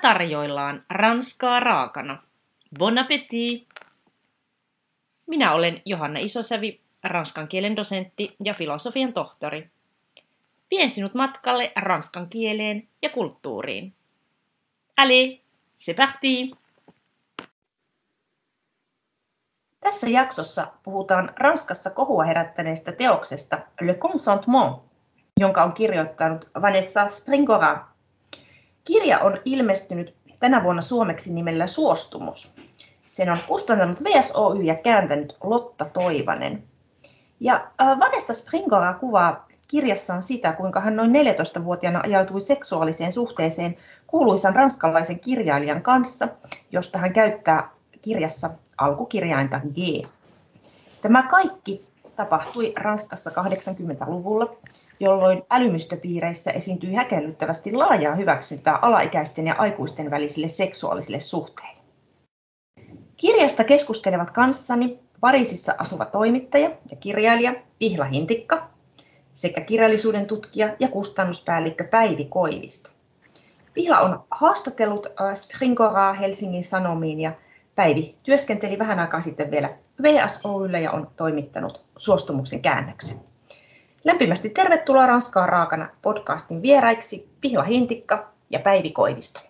tarjoillaan ranskaa raakana. Bon appétit! Minä olen Johanna Isosävi, ranskan kielen dosentti ja filosofian tohtori. Vien sinut matkalle ranskan kieleen ja kulttuuriin. Allez, c'est parti! Tässä jaksossa puhutaan Ranskassa kohua herättäneestä teoksesta Le Consentement, jonka on kirjoittanut Vanessa Springora. Kirja on ilmestynyt tänä vuonna suomeksi nimellä Suostumus. Sen on kustantanut WSOY ja kääntänyt Lotta Toivanen. Ja Vanessa Springora kuvaa kirjassaan sitä, kuinka hän noin 14-vuotiaana ajautui seksuaaliseen suhteeseen kuuluisan ranskalaisen kirjailijan kanssa, josta hän käyttää kirjassa alkukirjainta G. Tämä kaikki tapahtui Ranskassa 80-luvulla, jolloin älymystöpiireissä esiintyi häkellyttävästi laajaa hyväksyntää alaikäisten ja aikuisten välisille seksuaalisille suhteille. Kirjasta keskustelevat kanssani Pariisissa asuva toimittaja ja kirjailija Pihla Hintikka sekä kirjallisuuden tutkija ja kustannuspäällikkö Päivi Koivisto. Pihla on haastatellut Springoraa Helsingin Sanomiin ja Päivi työskenteli vähän aikaa sitten vielä WSOY:llä ja on toimittanut Suostumuksen käännöksen. Lämpimästi tervetuloa Ranskaa raakana podcastin vieraiksi Pihla Hintikka ja Päivi Koivisto.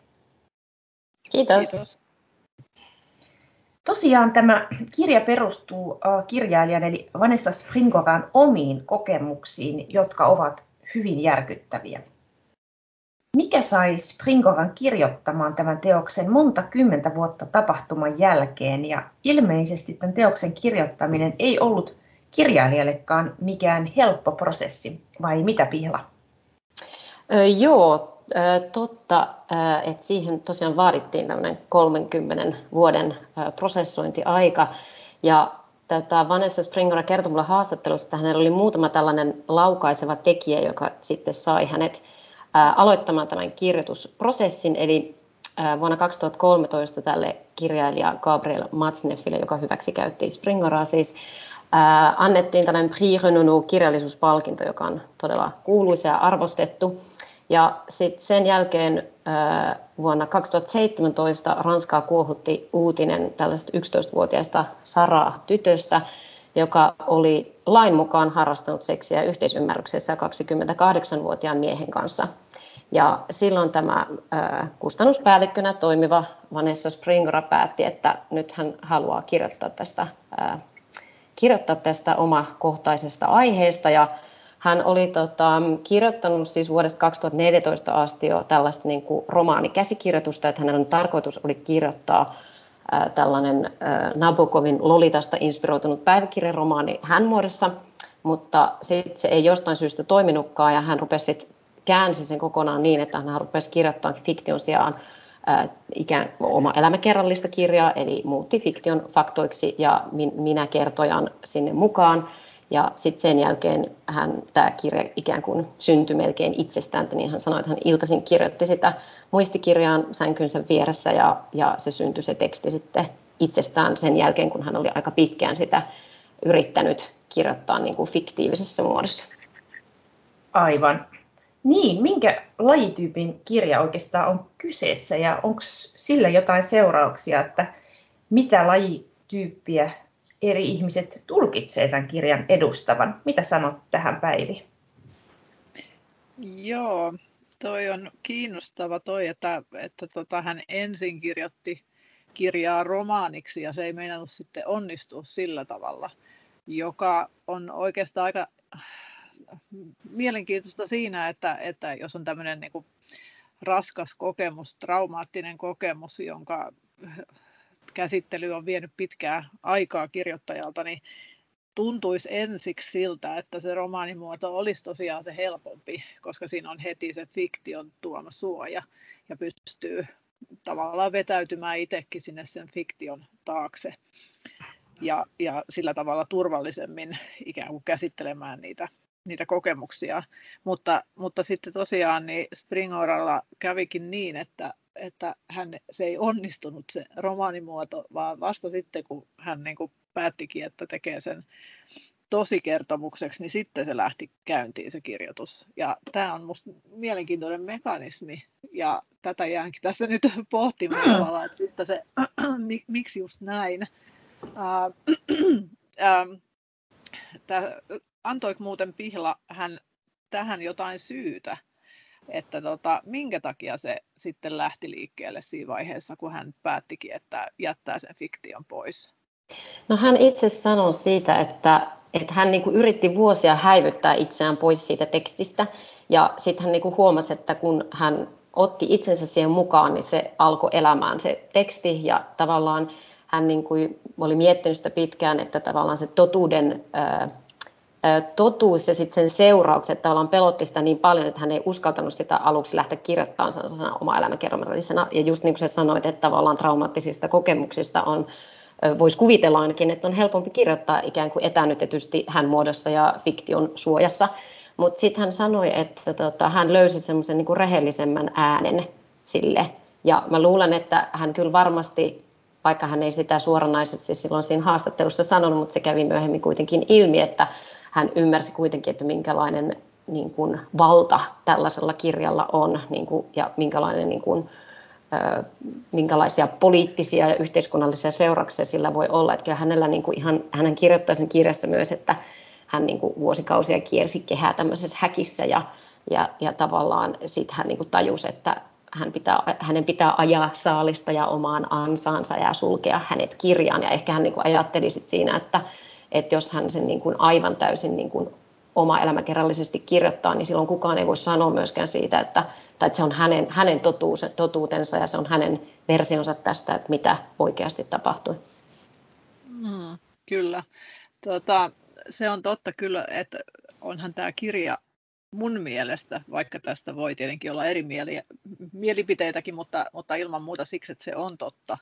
Kiitos. Kiitos. Tosiaan tämä kirja perustuu kirjailijan eli Vanessa Springoran omiin kokemuksiin, jotka ovat hyvin järkyttäviä. Mikä sai Springoran kirjoittamaan tämän teoksen monta kymmentä vuotta tapahtuman jälkeen? Ja ilmeisesti tämän teoksen kirjoittaminen ei ollut kirjailijallekaan mikään helppo prosessi, vai mitä Pihla? Joo, totta, että siihen tosiaan vaadittiin tämmöinen 30 vuoden prosessointiaika. Ja Vanessa Springora kertoi mulle haastattelussa, että hänellä oli muutama tällainen laukaiseva tekijä, joka sitten sai hänet aloittamaan tämän kirjoitusprosessin, eli vuonna 2013 tälle kirjailija Gabriel Matzneffille, joka hyväksikäytti Springoraa siis, annettiin tällainen Prix Renaudot -kirjallisuuspalkinto, joka on todella kuuluisa ja arvostettu. Ja sitten sen jälkeen vuonna 2017 Ranskaa kuohutti uutinen tällaisesta 11-vuotiaista Sara-tytöstä, joka oli lain mukaan harrastanut seksiä yhteisymmärryksessä 28-vuotiaan miehen kanssa. Ja silloin tämä kustannuspäällikkönä toimiva Vanessa Springora päätti, että nyt hän haluaa kirjoittaa tästä omakohtaisesta aiheesta. Ja hän oli kirjoittanut siis vuodesta 2014 asti jo tällaista niin kuin romaanikäsikirjoitusta, että hänen tarkoitus oli kirjoittaa tällainen Nabokovin Lolitasta inspiroitunut päiväkirjaromaani hänmuodossa, mutta sitten se ei jostain syystä toiminutkaan ja hän käänsi sen kokonaan niin, että hän rupesi kirjoittamaan fiktion sijaan ikään kuin oma elämäkerrallista kirjaa, eli muutti fiktion faktoiksi ja minä kertojan sinne mukaan. Ja sitten sen jälkeen tämä kirja ikään kuin syntyi melkein itsestään, niin hän sanoi, että hän iltaisin kirjoitti sitä muistikirjaan sänkynsä vieressä ja se syntyi se teksti sitten itsestään sen jälkeen, kun hän oli aika pitkään sitä yrittänyt kirjoittaa niin kuin fiktiivisessä muodossa. Aivan. Niin, minkä lajityypin kirja oikeastaan on kyseessä ja onko sillä jotain seurauksia, että mitä lajityyppiä eri ihmiset tulkitsee tämän kirjan edustavan? Mitä sanot tähän, Päivi? Joo, toi on kiinnostava toi, että hän ensin kirjoitti kirjaa romaaniksi ja se ei meinannut sitten onnistua sillä tavalla, joka on oikeastaan aika mielenkiintoista siinä, että jos on tämmöinen niin kuin raskas kokemus, traumaattinen kokemus, jonka käsittely on vienyt pitkää aikaa kirjoittajalta, niin tuntuisi ensiksi siltä, että se romaanimuoto olisi tosiaan se helpompi, koska siinä on heti se fiktion tuoma suoja ja pystyy tavallaan vetäytymään itsekin sinne sen fiktion taakse ja sillä tavalla turvallisemmin ikään kuin käsittelemään niitä kokemuksia. Mutta sitten tosiaan niin Springoralla kävikin niin, että se ei onnistunut se romaanimuoto, vaan vasta sitten, kun hän niin kuin päättikin, että tekee sen tosikertomukseksi, niin sitten se lähti käyntiin se kirjoitus. Ja tämä on musta mielenkiintoinen mekanismi, ja tätä jäänkin tässä nyt pohtimaan tavallaan, että mistä se, miksi just näin. Antoiko muuten Pihla hän tähän jotain syytä, että minkä takia se sitten lähti liikkeelle siinä vaiheessa, kun hän päättikin, että jättää sen fiktion pois? No hän itse sanoi siitä, että hän niin kuin yritti vuosia häivyttää itseään pois siitä tekstistä, ja sitten hän niin kuin huomasi, että kun hän otti itsensä siihen mukaan, niin se alkoi elämään se teksti, ja tavallaan hän niin kuin oli miettinyt sitä pitkään, että tavallaan se totuus ja sitten sen seuraukset tavallaan pelotti sitä niin paljon, että hän ei uskaltanut sitä aluksi lähteä kirjoittamaan oma elämäkerrallisena, ja just niin kuin sä sanoit, että tavallaan traumaattisista kokemuksista on voisi kuvitella ainakin, että on helpompi kirjoittaa ikään kuin etäännytetysti hän muodossa ja fiktion suojassa. Mutta sitten hän sanoi, että hän löysi semmoisen niinku rehellisemmän äänen sille. Ja mä luulen, että hän kyllä varmasti, vaikka hän ei sitä suoranaisesti silloin siinä haastattelussa sanonut, mutta se kävi myöhemmin kuitenkin ilmi, että hän ymmärsi kuitenkin, että minkälainen niin kun, valta tällaisella kirjalla on niin kun, ja minkälainen... Niin kun, minkälaisia poliittisia ja yhteiskunnallisia seurauksia sillä voi olla. Että kyllä hänellä niin kuin ihan, hänen kirjoittaa sen kirjassa myös, että hän niin kuin vuosikausia kiersi kehää tämmöisessä häkissä ja tavallaan sitten hän niin kuin tajusi, että hänen pitää ajaa saalista ja omaan ansaansa ja sulkea hänet kirjaan. Ja ehkä hän niin kuin ajatteli sit siinä, että jos hän sen niin kuin aivan täysin niin kuin oma elämäkerrallisesti kirjoittaa, niin silloin kukaan ei voi sanoa myöskään siitä, että se on hänen totuutensa ja se on hänen versionsa tästä, että mitä oikeasti tapahtui. Kyllä. Se on totta kyllä, että onhan tämä kirja mun mielestä, vaikka tästä voi tietenkin olla eri mielipiteitäkin, mutta ilman muuta siksi, että se on totta.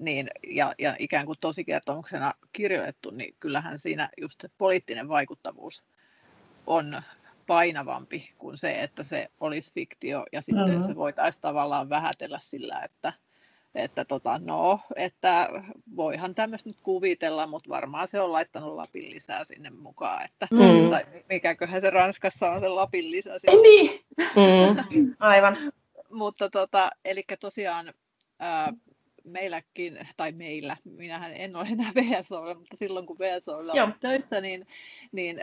Niin, ja ikään kuin tosikertomuksena kirjoitettu, niin kyllähän siinä just se poliittinen vaikuttavuus on painavampi kuin se, että se olisi fiktio ja sitten se voitaisiin tavallaan vähätellä sillä, että voihan tämmöistä nyt kuvitella, mutta varmaan se on laittanut lapin lisää sinne mukaan, että tai mikäköhän se Ranskassa on se lapin lisä sinne. Niin, aivan. Mutta eli tosiaan minähän en ole enää WSOY:lla, mutta silloin kun WSOY:lla on töissä, niin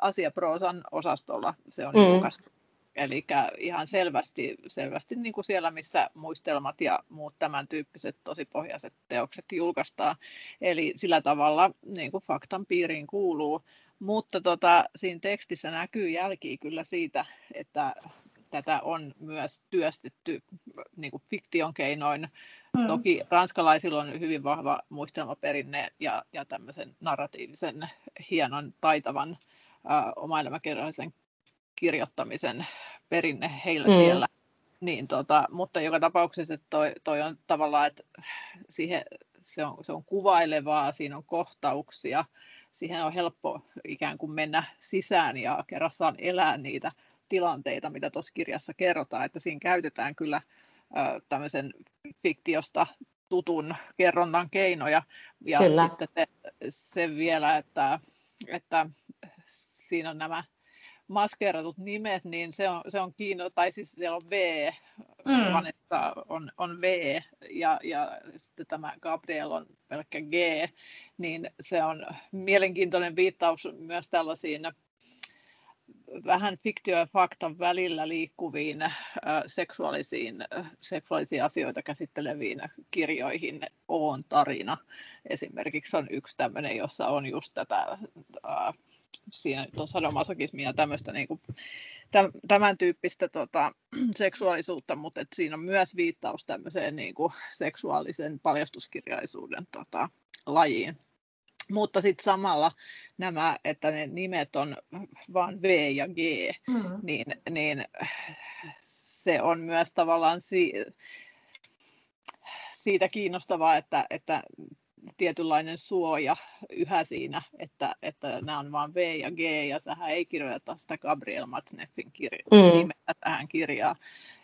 asiaproosan osastolla se on julkaistu. Eli ihan selvästi niin kuin siellä, missä muistelmat ja muut tämän tyyppiset tosipohjaiset teokset julkaistaan. Eli sillä tavalla niin kuin faktan piiriin kuuluu. Mutta siinä tekstissä näkyy jälkiä kyllä siitä, että tätä on myös työstetty niin kuin fiktion keinoin. Toki ranskalaisilla on hyvin vahva muistelmaperinne ja tämmöisen narratiivisen, hienon, taitavan omaelämäkerrallisen kirjoittamisen perinne heillä siellä. Niin, mutta joka tapauksessa että toi on tavallaan, että siihen, se on kuvailevaa, siinä on kohtauksia, siihen on helppo ikään kuin mennä sisään ja kerrassaan elää niitä tilanteita, mitä tuossa kirjassa kerrotaan, että siinä käytetään kyllä tämmöisen fiktiosta tutun kerronnan keinoja. Ja kyllä. Sitten se vielä, että siinä on nämä maskeeratut nimet, niin se on kiinno, tai siis siellä on V, Vanessa on V, ja sitten tämä Gabriel on pelkkä G, niin se on mielenkiintoinen viittaus myös tällaisiin vähän fiktio- ja faktan välillä liikkuviin seksuaalisia asioita käsitteleviin kirjoihin. Oon tarina esimerkiksi on yksi tämmöinen, jossa on just tätä siinä on sadomasokismia ja tämmöistä niin kuin, tämän tyyppistä seksuaalisuutta, mutta et siinä on myös viittaus tämmöiseen niin kuin seksuaalisen paljastuskirjallisuuden lajiin. Mutta sitten samalla nämä, että ne nimet on vain V ja G, niin se on myös tavallaan siitä kiinnostavaa, että tietynlainen suoja yhä siinä, että nämä on vain V ja G, ja sähän ei kirjoita sitä Gabriel Matzneffin nimeä tähän kirjaan.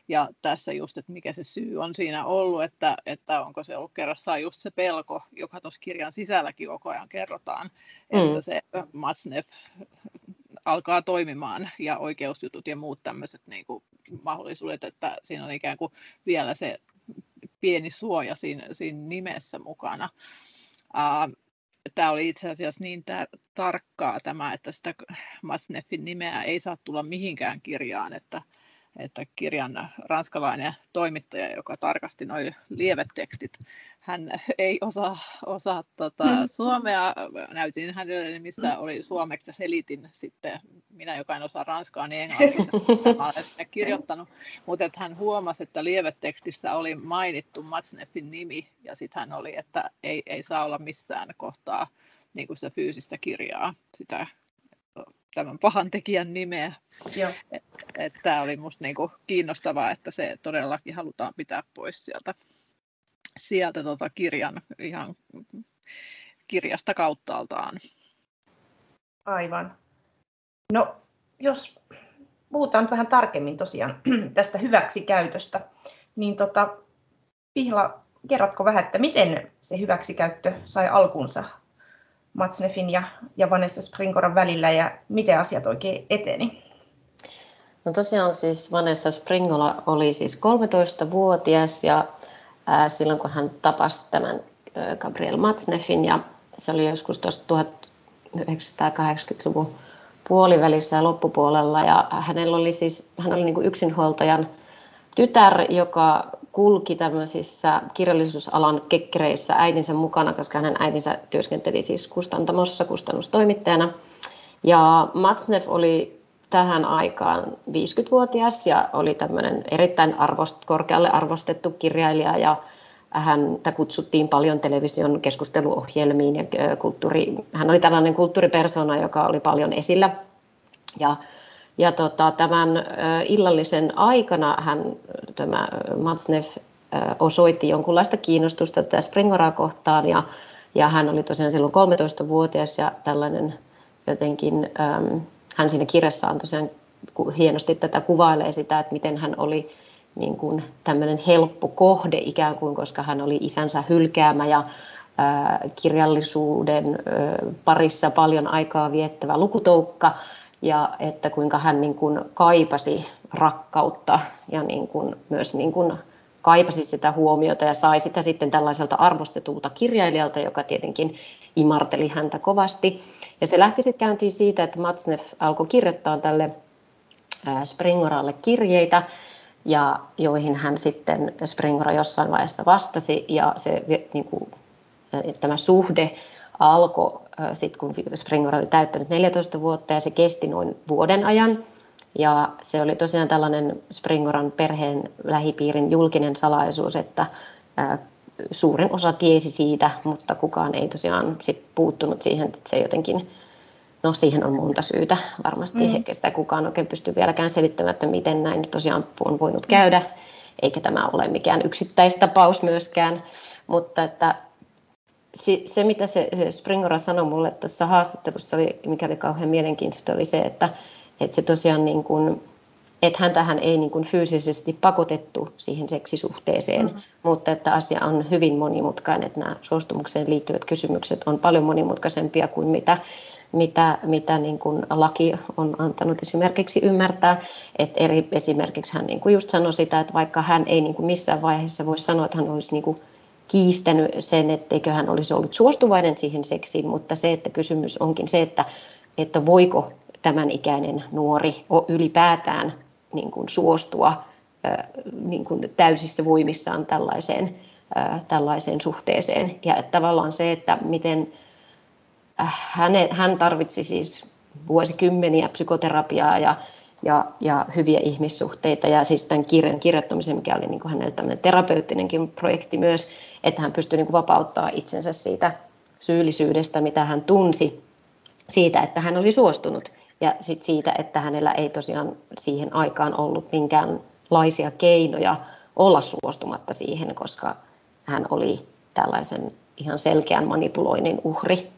Ja tässä just, että mikä se syy on siinä ollut, että onko se ollut kerrassaan just se pelko, joka tuossa kirjan sisälläkin koko ajan kerrotaan, että se Matzneff alkaa toimimaan ja oikeusjutut ja muut tämmöiset niin kuin mahdollisuudet, että siinä on ikään kuin vielä se pieni suoja siinä nimessä mukana. Tämä oli itse asiassa niin tarkkaa tämä, että sitä Matzneffin nimeä ei saa tulla mihinkään kirjaan, että kirjan ranskalainen toimittaja, joka tarkasti noin lievät tekstit, hän ei osaa suomea. Näytin hänelle, missä oli suomeksi ja selitin sitten, minä joka en osaa ranskaa, niin englanniksi olen kirjoittanut. Mutta hän huomasi, että lievetekstissä oli mainittu Matzneffin nimi ja sitten hän oli, että ei saa olla missään kohtaa niin kuin sitä fyysistä kirjaa, sitä tämän pahan tekijän nimeä. Tämä oli minusta niinku kiinnostavaa, että se todellakin halutaan pitää pois sieltä kirjan, ihan kirjasta kauttaaltaan. Aivan. No, jos puhutaan vähän tarkemmin tosiaan tästä hyväksikäytöstä, niin Pihla, kerrotko vähän, että miten se hyväksikäyttö sai alkunsa Matzneffin ja Vanessa Springoran välillä ja miten asiat oikein eteni? No tosiaan siis Vanessa Springora oli siis 13-vuotias ja silloin kun hän tapasi tämän Gabriel Matzneffin ja se oli joskus tuossa 1980-luvun puolivälissä ja loppupuolella ja hän oli niin kuin yksinhuoltajan tytär, joka kulki tämmöisissä kirjallisuusalan kekkereissä äitinsä mukana, koska hänen äitinsä työskenteli siis kustantamossa kustannustoimittajana. Ja Matzneff oli tähän aikaan 50-vuotias ja oli tämmöinen erittäin korkealle arvostettu kirjailija ja häntä kutsuttiin paljon television keskusteluohjelmiin ja hän oli tällainen kulttuuripersona, joka oli paljon esillä. Ja tämän illallisen aikana tämä Matzneff osoitti jonkunlaista kiinnostusta tätä Springoraa kohtaan ja hän oli tosiaan silloin 13-vuotias ja tällainen jotenkin hän siinä kirjassaan tosiaan hienosti tätä kuvailee sitä, että miten hän oli niin kuin tämmöinen helppo kohde ikään kuin, koska hän oli isänsä hylkäämä ja kirjallisuuden parissa paljon aikaa viettävä lukutoukka. Ja että kuinka hän niin kuin kaipasi rakkautta ja niin kuin myös niin kuin kaipasi sitä huomiota ja sai sitä sitten tällaiselta arvostetulta kirjailijalta, joka tietenkin imarteli häntä kovasti. Ja se lähti sitten käyntiin siitä, että Matzneff alkoi kirjoittaa tälle Springoralle kirjeitä, ja joihin hän sitten Springora jossain vaiheessa vastasi ja se, niin kuin, tämä suhde alkoi sitten, kun Springora oli täyttänyt 14 vuotta ja se kesti noin vuoden ajan. Ja se oli tosiaan tällainen Springoran perheen lähipiirin julkinen salaisuus, että suurin osa tiesi siitä, mutta kukaan ei tosiaan sit puuttunut siihen, että se jotenkin, no siihen on monta syytä varmasti, eikä sitä kukaan oikein pysty vieläkään selittämään, että miten näin tosiaan on voinut käydä, eikä tämä ole mikään yksittäistapaus myöskään, mutta että se, mitä se Springora sanoi minulle tuossa haastattelussa, mikä oli kauhean mielenkiintoista, oli se, että se tosiaan niin kuin, että häntähän ei niin kuin fyysisesti pakotettu siihen seksisuhteeseen, mutta että asia on hyvin monimutkainen, että nämä suostumukseen liittyvät kysymykset on paljon monimutkaisempia kuin mitä niin kuin laki on antanut esimerkiksi ymmärtää. Että esimerkiksi hän niin kuin just sanoi sitä, että vaikka hän ei niin kuin missään vaiheessa voi sanoa, että hän olisi niin kuin kiistänyt sen, etteikö hän olisi ollut suostuvainen siihen seksiin, mutta se, että kysymys onkin se, että voiko tämän ikäinen nuori ylipäätään niin kuin suostua niin kuin täysissä voimissaan tällaiseen suhteeseen. Ja tavallaan se, että miten hän tarvitsi siis vuosikymmeniä psykoterapiaa ja hyviä ihmissuhteita ja siis tämän kirjan kirjoittamisen, mikä oli niin kuin hänelle tämmöinen terapeuttinenkin projekti myös, että hän pystyi niin kuin vapauttamaan itsensä siitä syyllisyydestä, mitä hän tunsi, siitä, että hän oli suostunut ja sit siitä, että hänellä ei tosiaan siihen aikaan ollut minkäänlaisia keinoja olla suostumatta siihen, koska hän oli tällaisen ihan selkeän manipuloinnin uhri.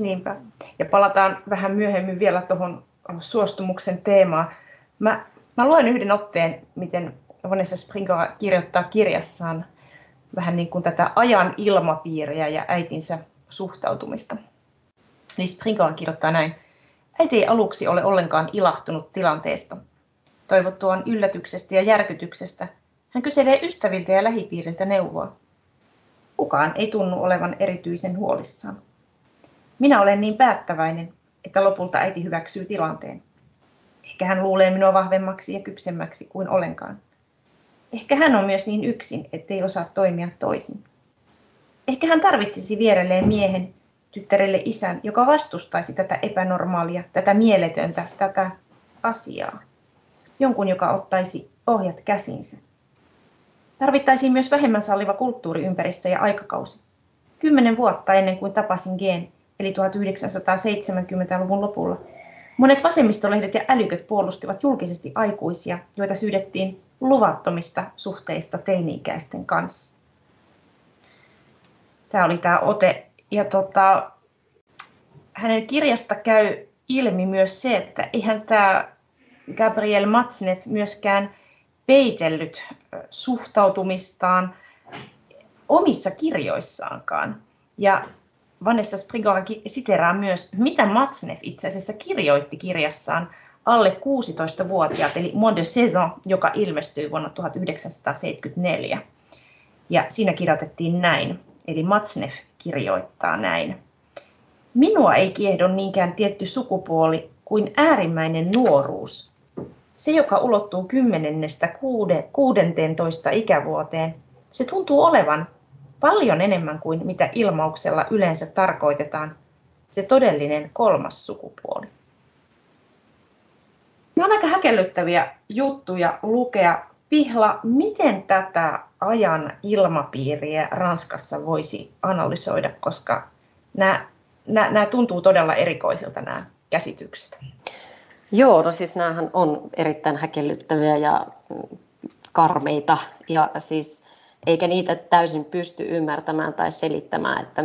Niinpä. Ja palataan vähän myöhemmin vielä tuohon suostumuksen teemaa. Mä luen yhden otteen, miten Vanessa Springora kirjoittaa kirjassaan vähän niin kuin tätä ajan ilmapiiriä ja äitinsä suhtautumista. Eli Springora kirjoittaa näin. Äiti ei aluksi ole ollenkaan ilahtunut tilanteesta. Toivottuaan yllätyksestä ja järkytyksestä hän kyselee ystäviltä ja lähipiiriltä neuvoa. Kukaan ei tunnu olevan erityisen huolissaan. Minä olen niin päättäväinen, että lopulta äiti hyväksyy tilanteen. Ehkä hän luulee minua vahvemmaksi ja kypsemmäksi kuin olenkaan. Ehkä hän on myös niin yksin, ettei osaa toimia toisin. Ehkä hän tarvitsisi vierelleen miehen, tyttärelle isän, joka vastustaisi tätä epänormaalia, tätä mieletöntä, tätä asiaa. Jonkun, joka ottaisi ohjat käsinsä. Tarvittaisiin myös vähemmän salliva kulttuuriympäristö ja aikakausi. 10 vuotta ennen kuin tapasin Geen, eli 1970-luvun lopulla, monet vasemmistolehdet ja älyköt puolustivat julkisesti aikuisia, joita syydettiin luvattomista suhteista teini-ikäisten kanssa. Tämä oli tämä ote. Ja hänen kirjasta käy ilmi myös se, että eihän tämä Gabriel Matzneff myöskään peitellyt suhtautumistaan omissa kirjoissaankaan. Ja Vanessa Springora siteraa myös, mitä Matzneff itse asiassa kirjoitti kirjassaan alle 16-vuotiaat, eli Moins de 16, joka ilmestyi vuonna 1974. Ja siinä kirjoitettiin näin, eli Matzneff kirjoittaa näin. Minua ei kiehdo niinkään tietty sukupuoli kuin äärimmäinen nuoruus. Se, joka ulottuu 10–16 ikävuoteen, se tuntuu olevan paljon enemmän kuin mitä ilmauksella yleensä tarkoitetaan, se todellinen 3. sukupuoli. Ne on aika häkellyttäviä juttuja lukea. Pihla, miten tätä ajan ilmapiiriä Ranskassa voisi analysoida, koska nämä tuntuu todella erikoisilta nämä käsitykset. Joo, no siis näähän on erittäin häkellyttäviä ja karmeita ja siis eikä niitä täysin pysty ymmärtämään tai selittämään, että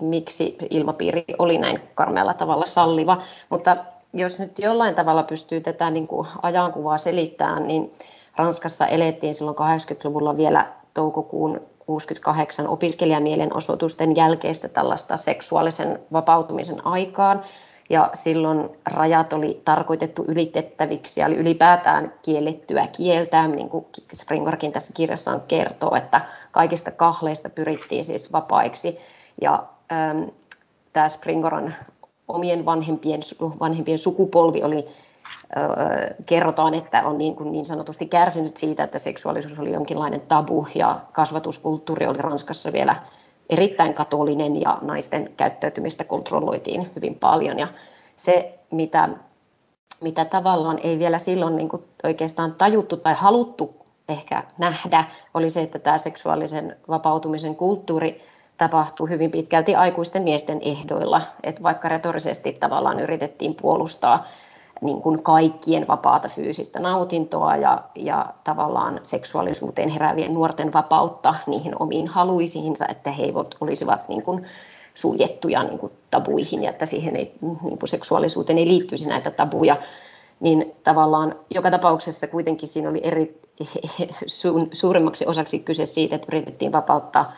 miksi ilmapiiri oli näin karmealla tavalla salliva, mutta jos nyt jollain tavalla pystyy tätä niin kuin ajankuvaa selittämään, niin Ranskassa elettiin silloin 80-luvulla vielä toukokuun 68 opiskelijamielenosoitusten jälkeistä tällaista seksuaalisen vapautumisen aikaan. Ja silloin rajat oli tarkoitettu ylitettäviksi ja oli ylipäätään kiellettyä kieltä, niin kuin Springorkin tässä kirjassaan kertoo, että kaikista kahleista pyrittiin siis vapaiksi. Ja tämä Springoran omien vanhempien sukupolvi oli, kerrotaan, että on niin sanotusti kärsinyt siitä, että seksuaalisuus oli jonkinlainen tabu ja kasvatuskulttuuri oli Ranskassa vielä erittäin katolinen ja naisten käyttäytymistä kontrolloitiin hyvin paljon. Ja se, mitä tavallaan ei vielä silloin niin kuin oikeastaan tajuttu tai haluttu ehkä nähdä, oli se, että tämä seksuaalisen vapautumisen kulttuuri tapahtui hyvin pitkälti aikuisten miesten ehdoilla. Että vaikka retorisesti tavallaan yritettiin puolustaa niin kuin kaikkien vapaata fyysistä nautintoa ja tavallaan seksuaalisuuteen heräävien nuorten vapautta niihin omiin haluisiinsa, että he olisivat niin kuin suljettuja niin kuin tabuihin ja että siihen ei, niin kuin seksuaalisuuteen ei liittyisi näitä tabuja, niin tavallaan joka tapauksessa kuitenkin siinä oli suuremmaksi osaksi kyse siitä, että yritettiin vapauttaa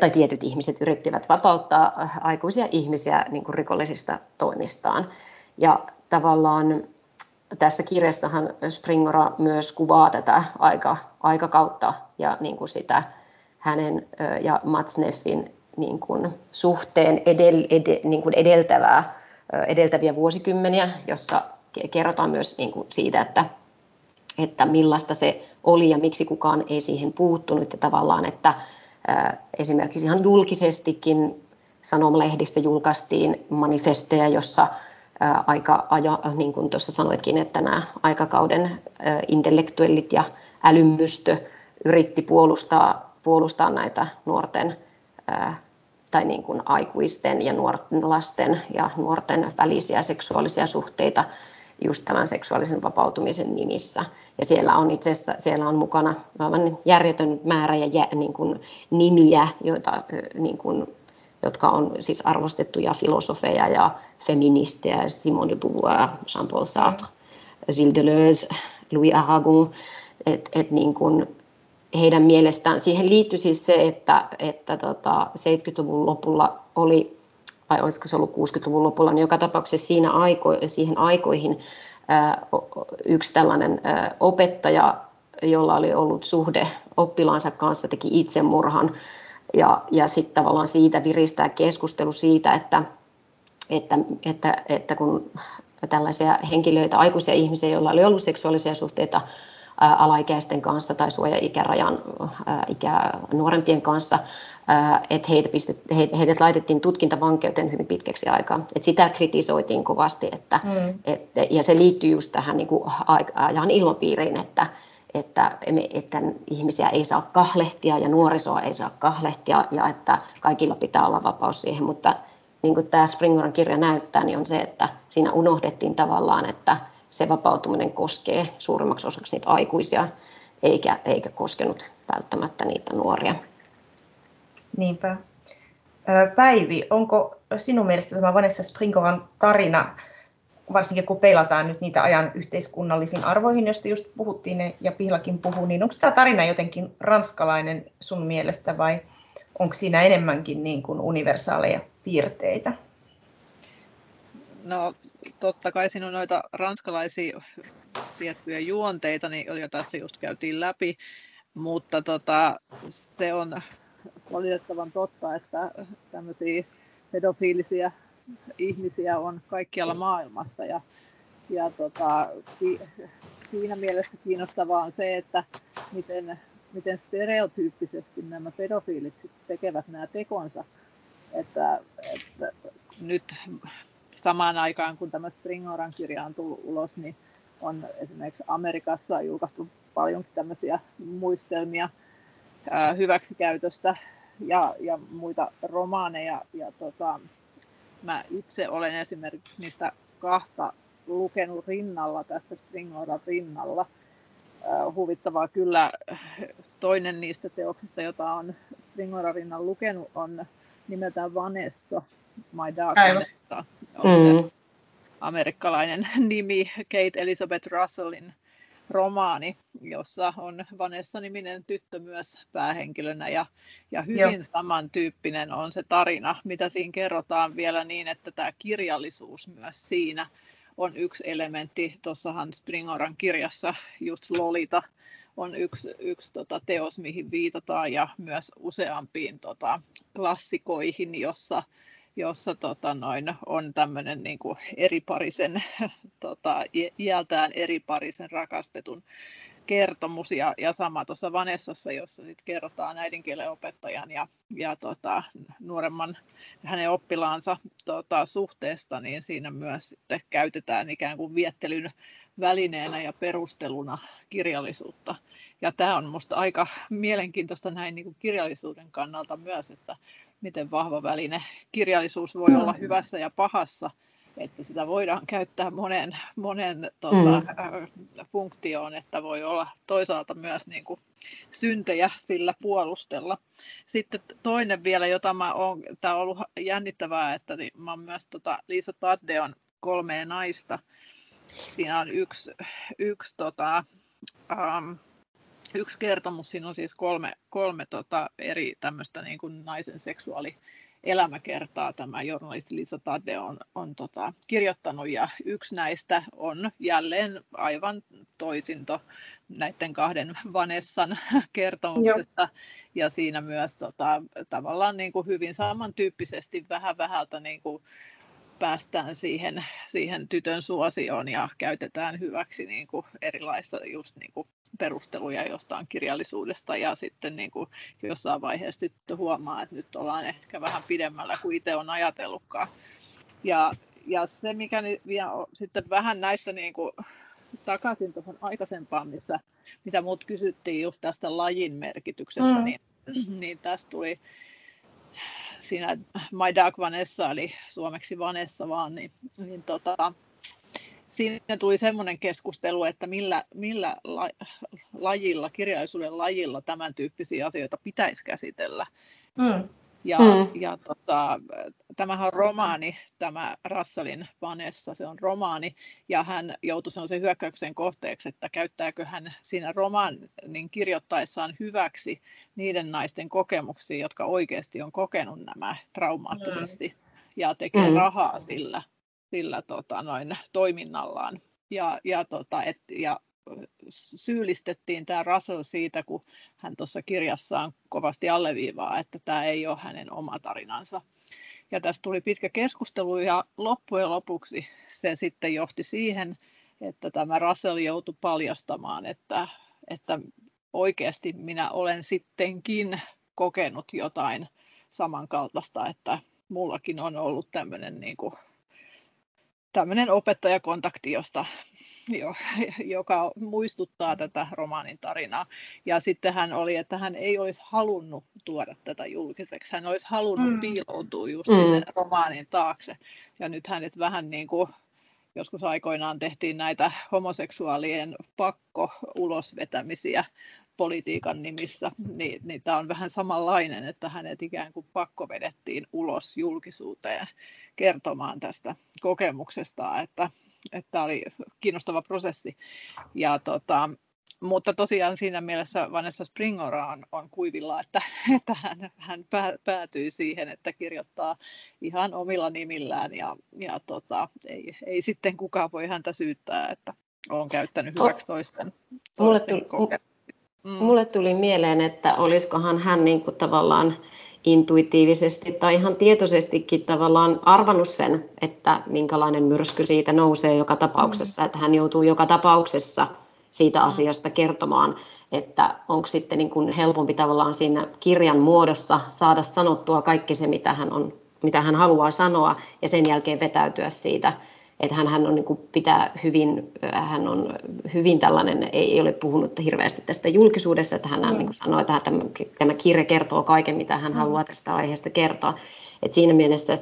tai tietyt ihmiset yrittivät vapauttaa aikuisia ihmisiä niin kuin rikollisista toimistaan. Ja tavallaan tässä kirjassahan Springora myös kuvaa tätä aikakautta ja niin kuin sitä hänen ja Matzneffin niin kuin suhteen edeltäviä vuosikymmeniä, jossa kerrotaan myös niin kuin siitä, että millaista se oli ja miksi kukaan ei siihen puuttunut. Ja tavallaan, että esimerkiksi ihan julkisestikin sanomalehdissä julkaistiin manifesteja, jossa niin kuin tuossa sanoitkin, että nämä aikakauden intellektuellit ja älymystö yritti puolustaa näitä nuorten tai niin kuin aikuisten ja lasten ja nuorten välisiä seksuaalisia suhteita just tämän seksuaalisen vapautumisen nimissä. Ja siellä on itse asiassa mukana aivan järjetön määrä ja niin kuin nimiä, joita niin kuin jotka on siis arvostettuja filosofeja ja feministejä, Simone de Beauvoir, Jean-Paul Sartre, Gilles Deleuze, Louis Aragon, että niin kuin heidän mielestään siihen liittyi siis se, että 70-luvun lopulla oli, vai olisiko se ollut 60-luvun lopulla, niin joka tapauksessa siihen aikoihin yksi tällainen opettaja, jolla oli ollut suhde oppilaansa kanssa, teki itsemurhan. Ja sitten tavallaan siitä viristää keskustelu siitä, että kun tällaisia henkilöitä, aikuisia ihmisiä, joilla oli ollut seksuaalisia suhteita alaikäisten kanssa tai suoja-ikärajan nuorempien kanssa, että heidät laitettiin tutkintavankeuteen hyvin pitkäksi aikaa. Et sitä kritisoitiin kovasti, ja se liittyy just tähän niin kuin ajan ilmapiiriin, että ihmisiä ei saa kahlehtia ja nuorisoa ei saa kahlehtia ja että kaikilla pitää olla vapaus siihen, mutta niin kuin tämä Springoran kirja näyttää, niin on se, että siinä unohdettiin tavallaan, että se vapautuminen koskee suurimmaksi osaksi niitä aikuisia, eikä koskenut välttämättä niitä nuoria. Niinpä. Päivi, onko sinun mielestä tämä Vanessa Springoran tarina, varsinkin kun peilataan nyt niitä ajan yhteiskunnallisiin arvoihin, joista just puhuttiin ja Pihlakin puhui, niin onko tämä tarina jotenkin ranskalainen sun mielestä vai onko siinä enemmänkin niin kuin universaaleja piirteitä? No totta kai siinä on noita ranskalaisia tiettyjä juonteita, joita tässä just käytiin läpi, mutta se on valitettavan totta, että tämmöisiä pedofiilisiä ihmisiä on kaikkialla maailmassa ja siinä mielessä kiinnostavaa on se, että miten stereotyyppisesti nämä pedofiilit tekevät nämä tekonsa, että nyt samaan aikaan kun tämä Springoran kirja on tullut ulos, niin on esimerkiksi Amerikassa julkaistu paljonkin tämmöisiä muistelmia hyväksikäytöstä ja muita romaaneja ja mä itse olen esimerkiksi niistä kahta lukenut rinnalla, tässä Springoran rinnalla. Huvittavaa kyllä, toinen niistä teoksista, jota on Springoran rinnan lukenut, on nimeltään Vanessa, My Dark Vanessa. On se amerikkalainen nimi, Kate Elizabeth Russellin romaani, jossa on Vanessa-niminen tyttö myös päähenkilönä ja hyvin samantyyppinen on se tarina, mitä siinä kerrotaan vielä niin, että tämä kirjallisuus myös siinä on yksi elementti. Tuossahan Springoran kirjassa just Lolita on yksi teos, mihin viitataan ja myös useampiin klassikoihin, jossa on tämmöinen niin kuin eriparisen, iältään eriparisen rakastetun kertomus ja sama tuossa Vanessassa, jossa sit kerrotaan äidinkielen opettajan ja nuoremman hänen oppilaansa suhteesta, niin siinä myös sitten käytetään ikään kuin viettelyn välineenä ja perusteluna kirjallisuutta. Ja tämä on minusta aika mielenkiintoista näin niin kuin kirjallisuuden kannalta myös, että miten vahva väline kirjallisuus voi olla hyvässä ja pahassa, että sitä voidaan käyttää monen funktioon, että voi olla toisaalta myös niin kuin syntejä sillä puolustella. Sitten toinen vielä, jota tämä on ollut jännittävää, että mä oon myös Liisa Taddeon 3 naista. Siinä on yksi kertomus, siinä on siis kolme eri tämmöistä niin kuin naisen seksuaalielämäkertaa tämä journalisti Liisa Taddeo on kirjoittanut ja yksi näistä on jälleen aivan toisinto näiden kahden Vanessan kertomuksesta. Ja siinä myös tavallaan niin kuin hyvin samantyyppisesti vähän vähältä niin kuin päästään siihen tytön suosioon ja käytetään hyväksi niin kuin erilaista just niin kuin perusteluja jostain kirjallisuudesta ja sitten niin kuin jossain vaiheessa tyttö huomaa, että nyt ollaan ehkä vähän pidemmällä kuin itse on ajatellutkaan. Ja se, mikä sitten vähän näistä niin kuin takaisin tuohon aikaisempaan, mitä mut kysyttiin just tästä lajin merkityksestä, niin tässä tuli siinä My Dark Vanessa, eli suomeksi Vanessa vaan, niin siinä tuli semmoinen keskustelu, että millä lajilla, kirjallisuuden lajilla tämän tyyppisiä asioita pitäisi käsitellä. Ja tämähän on romaani, tämä Russellin Vanessa, se on romaani, ja hän joutui sellaisen hyökkäyksen kohteeksi, että käyttääkö hän siinä romaanin kirjoittaessaan hyväksi niiden naisten kokemuksia, jotka oikeasti on kokenut nämä traumaattisesti, ja tekee rahaa sillä toiminnallaan. Ja syyllistettiin tämä Russell siitä, kun hän tuossa kirjassaan kovasti alleviivaa, että tämä ei ole hänen oma tarinansa. Ja tästä tuli pitkä keskustelu ja loppujen lopuksi se sitten johti siihen, että tämä Russell joutui paljastamaan, että oikeasti minä olen sittenkin kokenut jotain samankaltaista, että mullakin on ollut tämmöinen niin kuin tämmöinen opettajakontakti, joka muistuttaa tätä romaanin tarinaa. Ja sitten hän oli, että hän ei olisi halunnut tuoda tätä julkiseksi. Hän olisi halunnut piiloutua just sinne romaanin taakse. Ja nyt hänet vähän niin kuin joskus aikoinaan tehtiin näitä homoseksuaalien pakkoulovetämisiä politiikan nimissä, niin tämä on vähän samanlainen, että hänet ikään kuin pakko vedettiin ulos julkisuuteen kertomaan tästä kokemuksesta, että tämä oli kiinnostava prosessi. Mutta tosiaan siinä mielessä Vanessa Springora on kuivilla, että hän päätyi siihen, että kirjoittaa ihan omilla nimillään ja ei sitten kukaan voi häntä syyttää, että on käyttänyt hyväksi toisten kokemuksia. Mulle tuli mieleen, että olisikohan hän niin kuin tavallaan intuitiivisesti tai ihan tietoisestikin tavallaan arvannut sen, että minkälainen myrsky siitä nousee joka tapauksessa, että hän joutuu joka tapauksessa siitä asiasta kertomaan, että onko sitten niin kuin helpompi tavallaan siinä kirjan muodossa saada sanottua kaikki se, mitä hän haluaa sanoa ja sen jälkeen vetäytyä siitä. Että hän on, niin kuin pitää hyvin, hän on hyvin tällainen, ei ole puhunut hirveästi tästä julkisuudessa, että hän niin kuin sanoo, että tämä kirja kertoo kaiken, mitä hän haluaa tästä aiheesta kertoa. Et siinä mielessä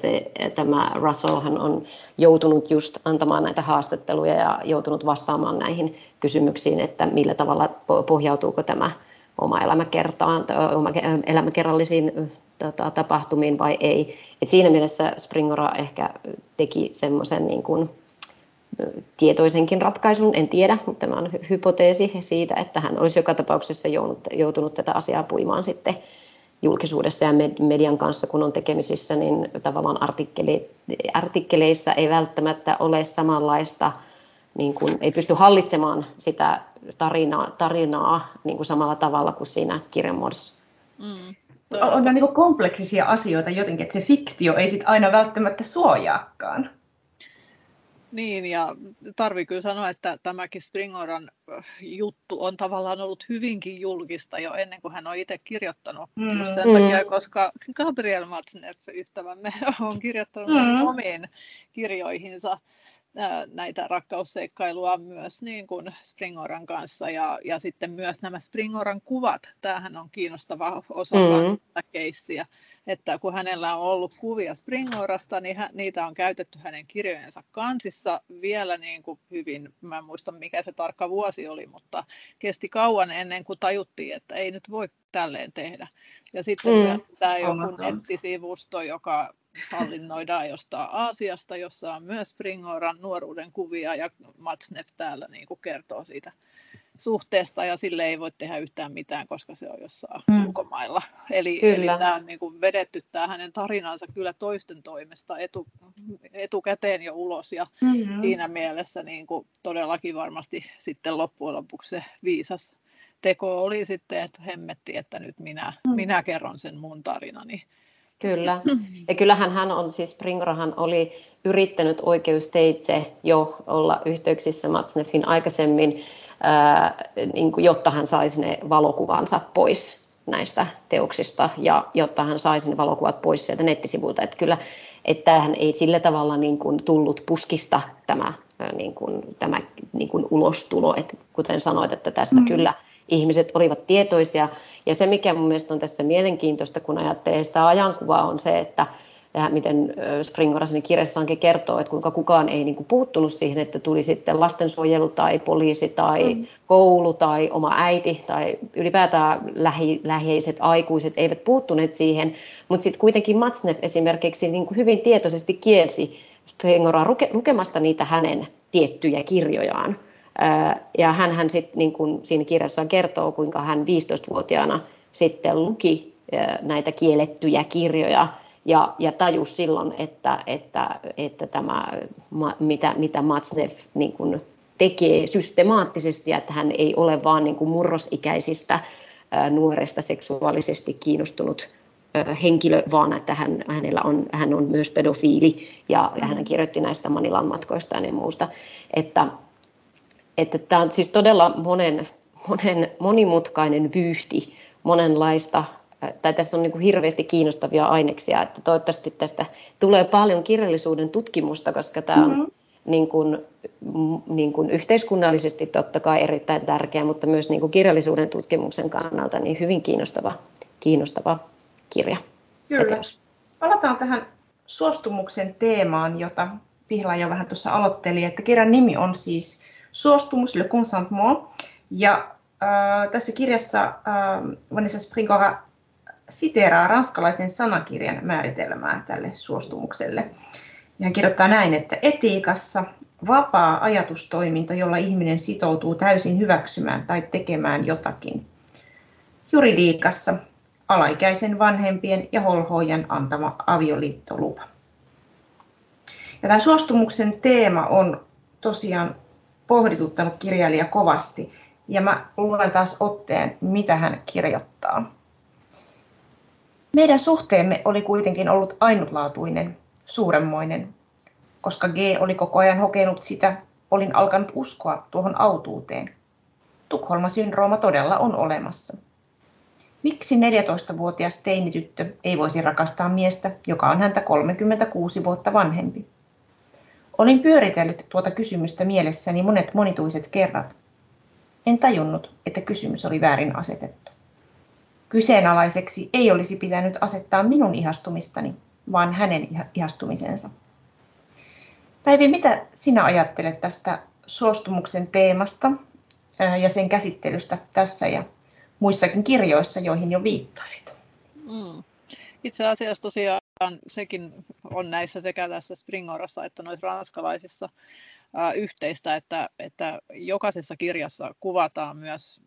tämä Russellhan on joutunut just antamaan näitä haastatteluja ja joutunut vastaamaan näihin kysymyksiin, että millä tavalla pohjautuuko tämä oma elämäkerrallisiin tapahtumiin vai ei. Et siinä mielessä Springora ehkä teki semmoisen niin kuin tietoisenkin ratkaisun, en tiedä, mutta tämä on hypoteesi siitä, että hän olisi joka tapauksessa joutunut tätä asiaa puimaan sitten julkisuudessa ja median kanssa, kun on tekemisissä, niin tavallaan artikkeleissa ei välttämättä ole samanlaista, niin kuin, ei pysty hallitsemaan sitä tarinaa niin kuin samalla tavalla kuin siinä kirjan muodossa. On nämä niin kompleksisia asioita jotenkin, että se fiktio ei sit aina välttämättä suojaakaan. Niin, ja tarvii kyllä sanoa, että tämäkin Springoran juttu on tavallaan ollut hyvinkin julkista jo ennen kuin hän on itse kirjoittanut. Just sen takia, koska Gabriel Matzneff ystävämme on kirjoittanut omiin kirjoihinsa näitä rakkausseikkailua myös niin kuin Springoran kanssa ja sitten myös nämä Springoran kuvat. Tämähän on kiinnostava osa tätä keissiä, että kun hänellä on ollut kuvia Springorasta, niin niitä on käytetty hänen kirjojensa kansissa vielä niin kuin hyvin, mä en muista mikä se tarkka vuosi oli, mutta kesti kauan ennen kuin tajuttiin, että ei nyt voi tälleen tehdä. Ja sitten tämä joku nettisivusto, joka hallinnoidaan jostain Aasiasta, jossa on myös Springoran nuoruuden kuvia ja Matzneff täällä niin kuin kertoo siitä suhteesta ja sille ei voi tehdä yhtään mitään, koska se on jossain ulkomailla. Eli tämä on niin kuin vedetty tämä hänen tarinansa kyllä toisten toimesta etukäteen jo ulos ja siinä mielessä niin kuin todellakin varmasti sitten loppujen lopuksi se viisas teko oli sitten, että hemmetti, että nyt minä kerron sen mun tarinani. Kyllä. Ja kyllähän hän on, siis Springorahan oli yrittänyt oikeusteitse jo olla yhteyksissä Matzneffin aikaisemmin, jotta hän saisi ne valokuvansa pois näistä teoksista ja jotta hän saisi ne valokuvat pois sieltä nettisivuilta. Että kyllä, että tämähän ei sillä tavalla niin kuin tullut puskista tämä ulostulo, että kuten sanoit, että tästä kyllä ihmiset olivat tietoisia. Ja se, mikä mun mielestä on tässä mielenkiintoista, kun ajattelee sitä ajankuvaa, on se, että ja miten Springora sinne kirjassaankin kertoo, että kuinka kukaan ei niin kuin puuttunut siihen, että tuli sitten lastensuojelu tai poliisi tai koulu tai oma äiti tai ylipäätään läheiset aikuiset eivät puuttuneet siihen, mutta sitten kuitenkin Matzneff esimerkiksi niin kuin hyvin tietoisesti kielsi Springoraa lukemasta niitä hänen tiettyjä kirjojaan. Ja hänhän sitten niin kuin siinä kirjassaan kertoo, kuinka hän 15-vuotiaana sitten luki näitä kiellettyjä kirjoja ja tajusi silloin, että tämä, mitä Matzneff niin kuin tekee systemaattisesti, että hän ei ole vaan niin kuin murrosikäisistä nuoresta seksuaalisesti kiinnostunut henkilö, vaan että hän on myös pedofiili ja hän kirjoitti näistä Manilan matkoistaan ja muusta, että tämä on siis todella monimutkainen vyyhti monenlaista, tai tässä on niin kuin hirveästi kiinnostavia aineksia, että toivottavasti tästä tulee paljon kirjallisuuden tutkimusta, koska tämä on niin kuin yhteiskunnallisesti totta kai erittäin tärkeä, mutta myös niin kuin kirjallisuuden tutkimuksen kannalta niin hyvin kiinnostava kirja. Kyllä. Palataan tähän suostumuksen teemaan, jota Pihla jo vähän tuossa aloitteli, että kirjan nimi on siis Suostumus, Le Consentement, ja tässä kirjassa Vanessa Springora siteeraa ranskalaisen sanakirjan määritelmää tälle suostumukselle. Ja hän kirjoittaa näin, että etiikassa vapaa ajatustoiminta, jolla ihminen sitoutuu täysin hyväksymään tai tekemään jotakin. Juridiikassa alaikäisen vanhempien ja holhoojan antama avioliittolupa. Ja tämä suostumuksen teema on tosiaan pohdituttanut kirjailija kovasti. Ja mä luen taas otteen, mitä hän kirjoittaa. Meidän suhteemme oli kuitenkin ollut ainutlaatuinen, suuremmoinen. Koska G oli koko ajan hokenut sitä, olin alkanut uskoa tuohon autuuteen. Tukholma-syndrooma todella on olemassa. Miksi 14-vuotias teinityttö ei voisi rakastaa miestä, joka on häntä 36 vuotta vanhempi? Olin pyöritellyt tuota kysymystä mielessäni monet monituiset kerrat. En tajunnut, että kysymys oli väärin asetettu. Kyseenalaiseksi ei olisi pitänyt asettaa minun ihastumistani, vaan hänen ihastumisensa. Päivi, mitä sinä ajattelet tästä suostumuksen teemasta ja sen käsittelystä tässä ja muissakin kirjoissa, joihin jo viittasit? Itse asiassa tosiaan sekin on näissä sekä tässä Springorassa että noissa ranskalaisissa yhteistä, että jokaisessa kirjassa kuvataan myös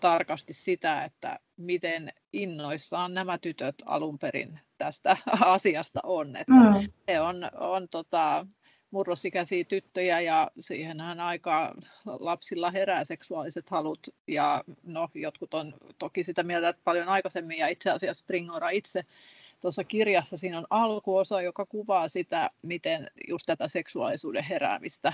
tarkasti sitä, että miten innoissaan nämä tytöt alun perin tästä asiasta on. Että he on murrosikäisiä tyttöjä ja siihenhän aikaan lapsilla herää seksuaaliset halut ja jotkut on toki sitä mieltä, että paljon aikaisemmin ja itse asiassa Springora itse tuossa kirjassa siinä on alkuosa, joka kuvaa sitä, miten just tätä seksuaalisuuden heräämistä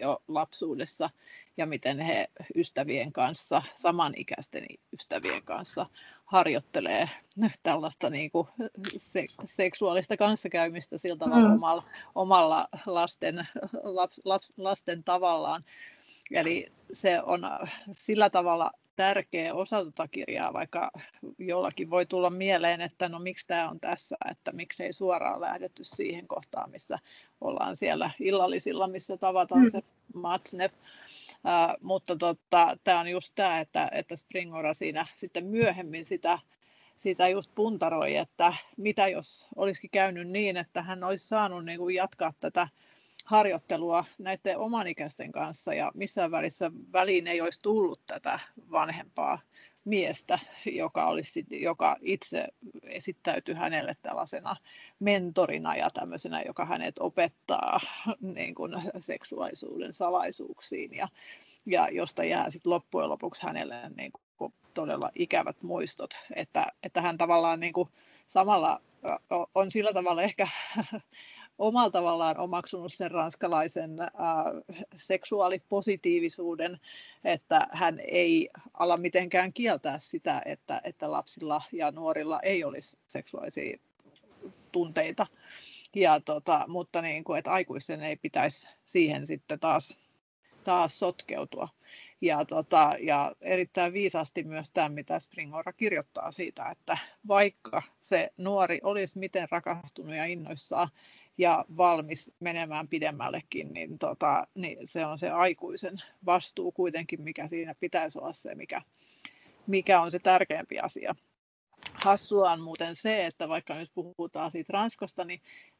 jo lapsuudessa ja miten he ystävien kanssa, samanikäisten ystävien kanssa harjoittelee tällaista niin kuin seksuaalista kanssakäymistä sillä tavalla omalla lasten tavallaan. Eli se on sillä tavalla tärkeä osa tuota kirjaa, vaikka jollakin voi tulla mieleen, että no miksi tämä on tässä, että miksi ei suoraan lähdetty siihen kohtaan, missä ollaan siellä illallisilla, missä tavataan se Matzneff. Mutta tämä on just tämä, että Springora siinä sitten myöhemmin sitä just puntaroi, että mitä jos olisikin käynyt niin, että hän olisi saanut niin kuin jatkaa tätä harjoittelua näiden omanikäisten kanssa ja missään väliin ei olisi tullut tätä vanhempaa miestä, joka itse esittäytyi hänelle tällaisena mentorina ja tämmöisenä, joka hänet opettaa niin kuin seksuaalisuuden salaisuuksiin ja josta jää sitten loppujen lopuksi hänelle niin kuin todella ikävät muistot, että hän tavallaan niin kuin samalla on sillä tavalla ehkä omalla tavallaan omaksunut sen ranskalaisen seksuaalipositiivisuuden, että hän ei ala mitenkään kieltää sitä, että lapsilla ja nuorilla ei olisi seksuaalisia tunteita, mutta niin kuin, että aikuisten ei pitäisi siihen sitten taas sotkeutua. Ja erittäin viisasti myös tämä, mitä Springora kirjoittaa siitä, että vaikka se nuori olisi miten rakastunut ja innoissaan ja valmis menemään pidemmällekin, niin, niin se on se aikuisen vastuu kuitenkin, mikä siinä pitäisi olla se, mikä on se tärkeämpi asia. Hassua on muuten se, että vaikka nyt puhutaan siitä Ranskasta,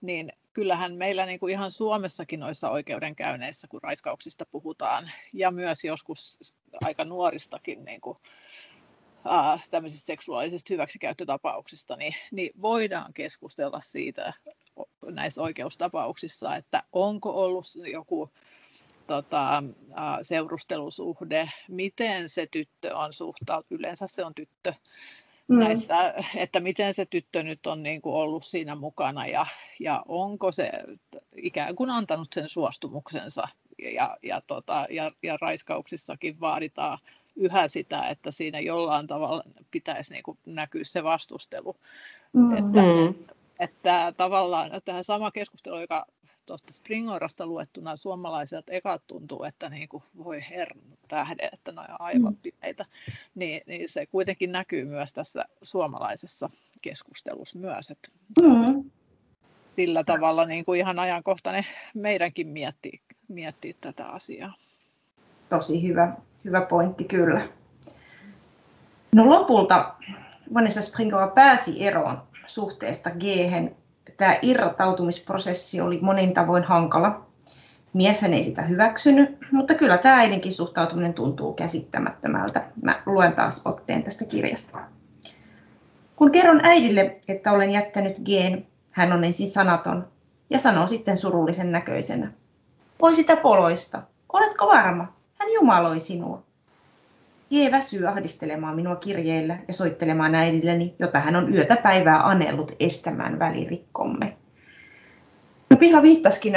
niin kyllähän meillä niin kuin ihan Suomessakin noissa oikeudenkäynneissä, kun raiskauksista puhutaan, ja myös joskus aika nuoristakin niin kuin, tämmöisistä seksuaalisista hyväksikäyttötapauksista, niin voidaan keskustella siitä näissä oikeustapauksissa, että onko ollut joku seurustelusuhde, miten se tyttö on suhtautunut, yleensä se on tyttö, näissä, että miten se tyttö nyt on niin kuin ollut siinä mukana ja onko se ikään kuin antanut sen suostumuksensa ja raiskauksissakin vaaditaan yhä sitä, että siinä jollain tavalla pitäisi niin kuin näkyä se vastustelu. Että tavallaan tähän sama keskustelu, joka tuosta Springorasta luettuna suomalaisilta eka tuntuu, että niin kuin, voi herran tähden, että ne on aivan pimeitä, niin se kuitenkin näkyy myös tässä suomalaisessa keskustelussa myös. Että sillä tavalla niin kuin ihan ajankohtainen meidänkin miettiä tätä asiaa. Tosi hyvä pointti kyllä. No lopulta Vanessa Springora pääsi eroon suhteesta G:hen. Tämä irrottautumisprosessi oli monin tavoin hankala. Mieshän ei sitä hyväksynyt, mutta kyllä tämä äidinkin suhtautuminen tuntuu käsittämättömältä. Mä luen taas otteen tästä kirjasta. Kun kerron äidille, että olen jättänyt G:n, hän on ensin sanaton ja sanoo sitten surullisen näköisenä. Voi sitä poloista. Oletko varma? Hän jumaloi sinua. G väsyy ahdistelemaan minua kirjeillä ja soittelemaan äidilleni, jota hän on yötä päivää anellut estämään välirikkomme. No, Pihla viittasikin,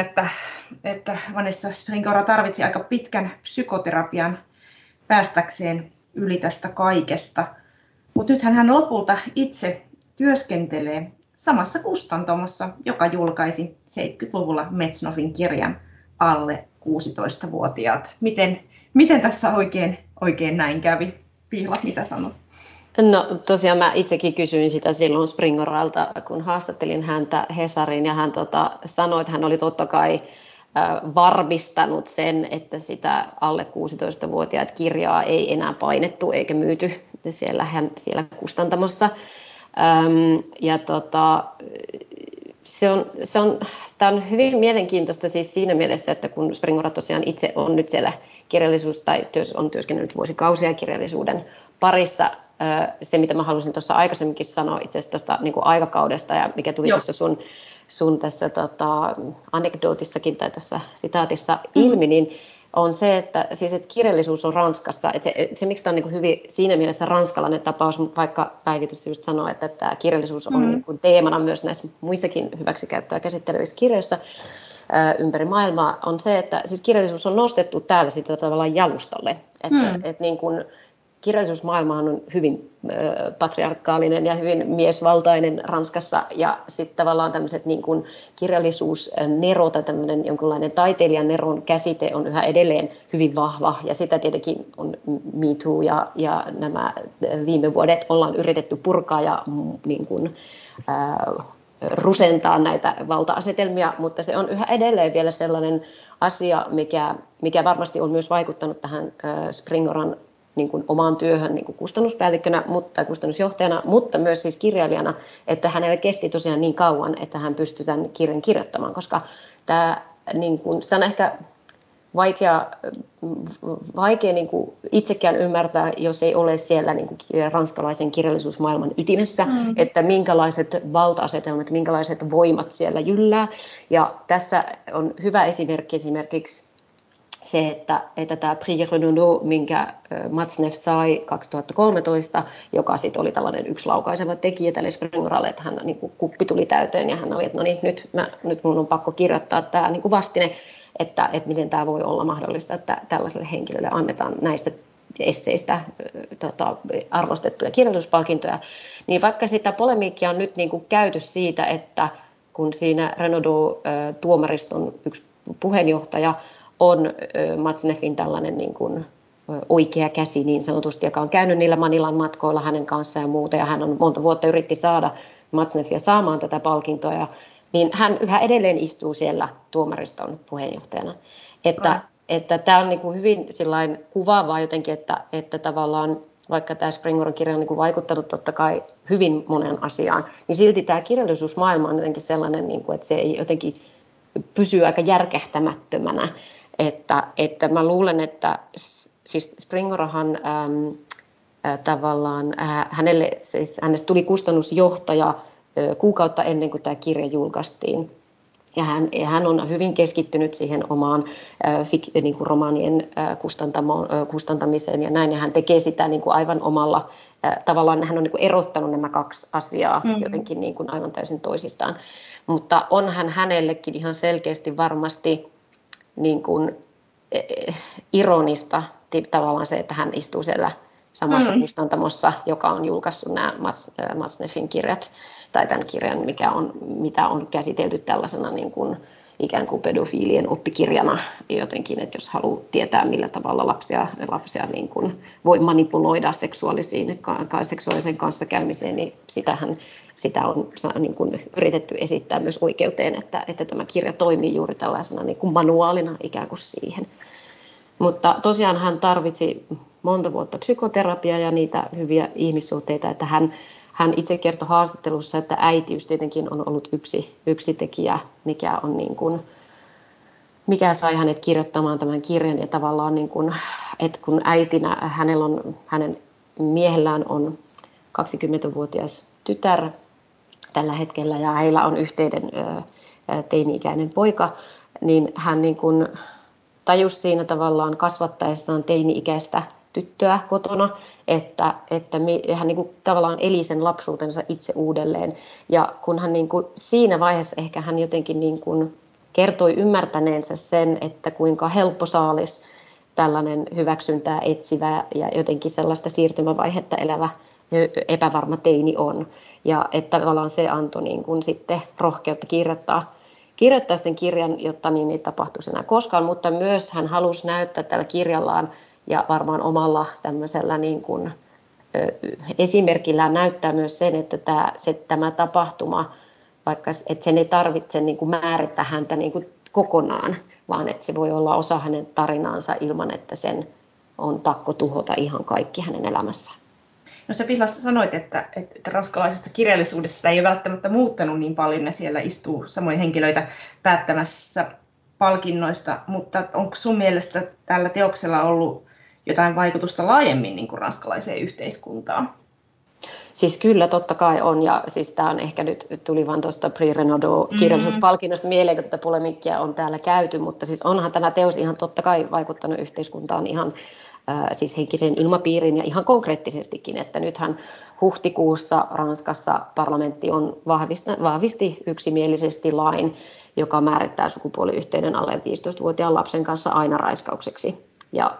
että Vanessa Springora tarvitsi aika pitkän psykoterapian päästäkseen yli tästä kaikesta. Mutta nythän hän lopulta itse työskentelee samassa kustantamossa, joka julkaisi 70-luvulla Matzneffin kirjan alle 16-vuotiaat. Miten tässä oikein näin kävi? Pihla, mitä sanot? No tosiaan mä itsekin kysyin sitä silloin Springoralta, kun haastattelin häntä Hesarin, ja hän sanoi, että hän oli totta kai varmistanut sen, että sitä alle 16-vuotiaat kirjaa ei enää painettu eikä myyty siellä kustantamossa. Tämä on hyvin mielenkiintoista siis siinä mielessä, että kun Springora tosiaan itse on nyt siellä on työskennellyt vuosikausia kirjallisuuden parissa, se mitä mä halusin tuossa aikaisemminkin sanoa itse asiassa tuosta niin kuin aikakaudesta ja mikä tuli tuossa sun tässä anekdootissakin tai tässä sitaatissa ilmi, niin on se, että, siis, että kirjallisuus on Ranskassa. Että se miksi tämä on niin kuin hyvin siinä mielessä ranskalainen tapaus, vaikka Päivi just sanoi, että tämä kirjallisuus on niin kuin teemana myös näissä muissakin hyväksikäyttöä käsittelyissä kirjoissa ympäri maailmaa, on se, että siis kirjallisuus on nostettu täällä sitä tavallaan jalustalle. Että niin kuin kirjallisuusmaailmahan on hyvin patriarkaalinen ja hyvin miesvaltainen Ranskassa, ja sitten tavallaan tämmöiset niin kuin kirjallisuusnero tai tämmöinen jonkinlainen taiteilijaneron käsite on yhä edelleen hyvin vahva, ja sitä tietenkin on Me Too ja nämä viime vuodet ollaan yritetty purkaa ja niin kuin, rusentaa näitä valta-asetelmia, mutta se on yhä edelleen vielä sellainen asia, mikä varmasti on myös vaikuttanut tähän Springoran niin kuin omaan työhön niin kuin kustannuspäällikkönä tai kustannusjohtajana, mutta myös siis kirjailijana, että hänellä kesti tosiaan niin kauan, että hän pystyi tämän kirjan kirjoittamaan, koska tämä, niin kuin, sitä on ehkä vaikea niin kuin itsekään ymmärtää, jos ei ole siellä niin kuin ranskalaisen kirjallisuusmaailman ytimessä, että minkälaiset valta-asetelmat, minkälaiset voimat siellä jyllää. Ja tässä on hyvä esimerkki esimerkiksi se, että tämä Prix Renaudot, minkä Matzneff sai 2013, joka sitten oli tällainen yksi laukaiseva tekijä tälle Springoralle, että hän niin kuin kuppi tuli täyteen ja hän oli, että no niin, nyt minun on pakko kirjoittaa tämä niin kuin vastine, että miten tämä voi olla mahdollista, että tällaiselle henkilölle annetaan näistä esseistä arvostettuja kirjallisuuspalkintoja. Niin vaikka sitä polemiikkia on nyt niin kuin käyty siitä, että kun siinä Renaudot-tuomariston yksi puheenjohtaja on Matzneffin tällainen niin kuin oikea käsi niin sanotusti, joka on käynyt niillä Manilan matkoilla hänen kanssaan ja muuta, ja hän on monta vuotta yritti saada Matzneffia saamaan tätä palkintoa, ja, niin hän yhä edelleen istuu siellä tuomariston puheenjohtajana. Että tämä on niin kuin hyvin kuvaavaa jotenkin, että tavallaan vaikka tämä Springoran kirja on niin kuin vaikuttanut totta kai hyvin monen asiaan, niin silti tämä kirjallisuusmaailma on jotenkin sellainen, niin kuin, että se ei jotenkin pysyy aika järkähtämättömänä. Että mä luulen, että siis Springorahan tavallaan hänestä tuli kustannusjohtaja kuukautta ennen kuin tämä kirja julkaistiin. Ja hän on hyvin keskittynyt siihen omaan niin kuin romaanien kustantamiseen ja näin. Ja hän tekee sitä niin kuin aivan omalla tavallaan. Hän on niin kuin erottanut nämä kaksi asiaa jotenkin niin kuin aivan täysin toisistaan. Mutta onhan hänellekin ihan selkeästi varmasti niin kuin ironista tavallaan se, että hän istuu siellä samassa kustantamossa, joka on julkaissut nämä Matzneffin kirjat tai tämän kirjan, mitä on käsitelty tällaisena niin kuin, ikään kuin pedofiilien oppikirjana jotenkin, että jos haluaa tietää, millä tavalla lapsia niin kuin voi manipuloida seksuaaliseen kanssakäymiseen, niin sitä on niin kuin yritetty esittää myös oikeuteen, että tämä kirja toimii juuri tällaisena niin kuin manuaalina ikään kuin siihen. Mutta tosiaan hän tarvitsi monta vuotta psykoterapiaa ja niitä hyviä ihmissuhteita, että hän itse kertoi haastattelussa, että äitiys tietenkin on ollut yksi tekijä, mikä on niin kuin, mikä sai hänet kirjoittamaan tämän kirjan, ja tavallaan niin kuin, että kun äitinä hänen miehellään on 20-vuotias tytär tällä hetkellä ja heillä on yhteinen teini-ikäinen poika, niin hän niin kuin tajusi siinä tavallaan kasvattaessaan teini-ikäistä tyttöä kotona, että hän niin kuin tavallaan eli sen lapsuutensa itse uudelleen. Ja kun hän niin kuin siinä vaiheessa ehkä hän jotenkin niin kuin kertoi ymmärtäneensä sen, että kuinka helppo saalis tällainen hyväksyntää etsivä ja jotenkin sellaista siirtymävaihetta elävä epävarma teini on. Ja että tavallaan se antoi niin kuin sitten rohkeutta kirjoittaa sen kirjan, jotta niin ei tapahtuisi enää koskaan, mutta myös hän halusi näyttää tällä kirjallaan ja varmaan omalla tämmöisellä niin kuin esimerkillään näyttää myös sen, että tämä tapahtuma, vaikka että sen ei tarvitse niin kuin määrittää häntä niin kuin kokonaan, vaan että se voi olla osa hänen tarinaansa ilman, että sen on pakko tuhota ihan kaikki hänen elämässään. No sä Pihla sanoit, että ranskalaisessa kirjallisuudessa ei ole välttämättä muuttanut niin paljon, ja siellä istuu samoja henkilöitä päättämässä palkinnoista, mutta onko sun mielestä tällä teoksella ollut jotain vaikutusta laajemmin niin kuin ranskalaiseen yhteiskuntaan? Siis kyllä, totta kai on, ja siis tämä on ehkä nyt tuli vaan tuosta Prix Renaudot kirjallisuuspalkinnosta mieleen, kun tätä polemiikkia on täällä käyty, mutta siis onhan tämä teos ihan totta kai vaikuttanut yhteiskuntaan ihan siis henkiseen ilmapiiriin ja ihan konkreettisestikin, että nythän huhtikuussa Ranskassa parlamentti on vahvisti yksimielisesti lain, joka määrittää sukupuoliyhteyden alle 15-vuotiaan lapsen kanssa aina raiskaukseksi. Ja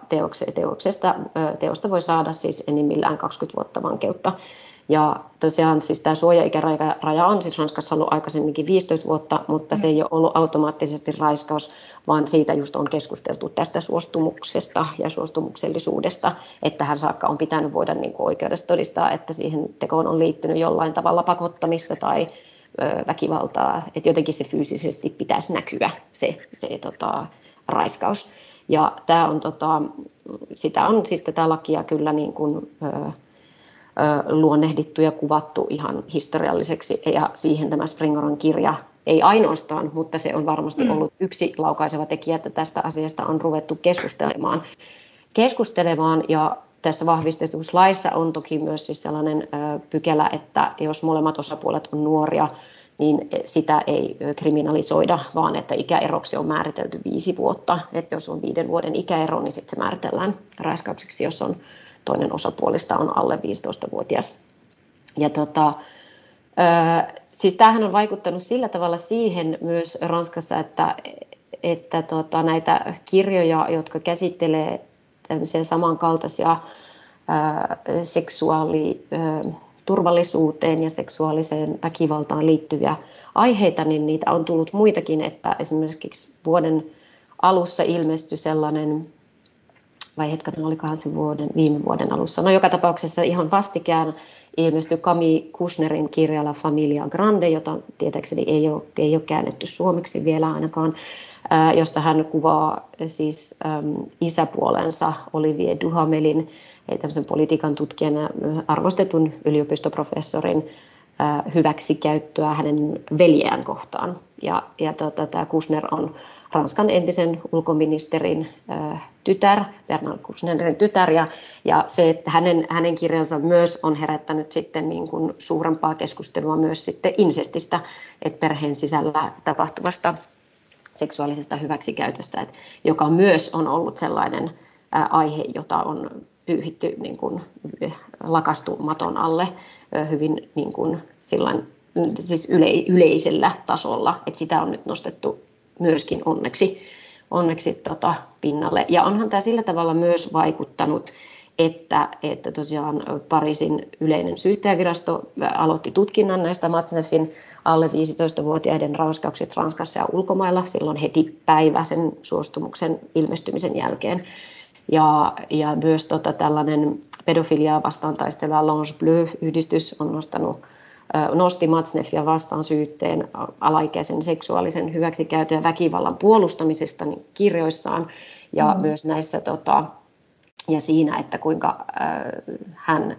teosta voi saada siis enimmillään 20 vuotta vankeutta. Ja tosiaan siis tämä suojaikäraja on siis Ranskassa ollut aikaisemminkin 15 vuotta, mutta se ei ole ollut automaattisesti raiskaus, vaan siitä just on keskusteltu tästä suostumuksesta ja suostumuksellisuudesta, että hän saakka on pitänyt voida niin kuin oikeudessa todistaa, että siihen tekoon on liittynyt jollain tavalla pakottamista tai väkivaltaa, että jotenkin se fyysisesti pitäisi näkyä, se raiskaus. Ja tämä on, sitä on siis tätä lakia kyllä niin kuin, luonnehdittu ja kuvattu ihan historialliseksi, ja siihen tämä Springoran kirja ei ainoastaan, mutta se on varmasti ollut yksi laukaiseva tekijä, että tästä asiasta on ruvettu keskustelemaan, ja tässä vahvistetussa laissa on toki myös siis sellainen pykälä, että jos molemmat osapuolet on nuoria, niin sitä ei kriminalisoida, vaan että ikäeroksi on määritelty 5 vuotta. Että jos on 5 vuoden ikäero, niin sitten se määritellään raiskaukseksi, jos on toinen osapuolista on alle 15-vuotias. Ja siis tämähän on vaikuttanut sillä tavalla siihen myös Ranskassa, että näitä kirjoja, jotka käsittelee tämmöisiä samankaltaisia turvallisuuteen ja seksuaaliseen väkivaltaan liittyviä aiheita, niin niitä on tullut muitakin, että esimerkiksi vuoden alussa ilmestyi sellainen vai hetkinen, olikohan se viime vuoden alussa. No joka tapauksessa ihan vastikään ilmestyi Kami Kusnerin kirjalla Familia Grande, jota tietääkseni ei ole käännetty suomeksi vielä ainakaan, jossa hän kuvaa siis isäpuolensa Olivier Duhamelin, tämmöisen politiikan tutkijan, arvostetun yliopistoprofessorin hyväksikäyttöä hänen veljeään kohtaan. Ja tämä Kouchner on Ranskan entisen ulkoministerin tytär, Bernard Kouchnerin tytär, ja se, että hänen kirjansa myös on herättänyt sitten niin kuin suurempaa keskustelua myös sitten insestistä, että perheen sisällä tapahtuvasta seksuaalisesta hyväksikäytöstä, että joka myös on ollut sellainen aihe, jota on pyyhitty niin kuin lakastumaton alle hyvin niin kuin sillain, siis yleisellä tasolla, että sitä on nyt nostettu myöskin onneksi pinnalle. Ja onhan tämä sillä tavalla myös vaikuttanut, että tosiaan Pariisin yleinen syyttäjävirasto aloitti tutkinnan näistä Matzneffin alle 15-vuotiaiden raiskauksista Ranskassa ja ulkomailla silloin heti päivä sen suostumuksen ilmestymisen jälkeen. Ja myös tällainen pedofiliaa vastaan taisteleva L'Ange Bleu -yhdistys on nosti Matzneffia vastaan syytteen alaikäisen seksuaalisen hyväksikäytön ja väkivallan puolustamisesta niin kirjoissaan ja myös näissä ja siinä, että kuinka hän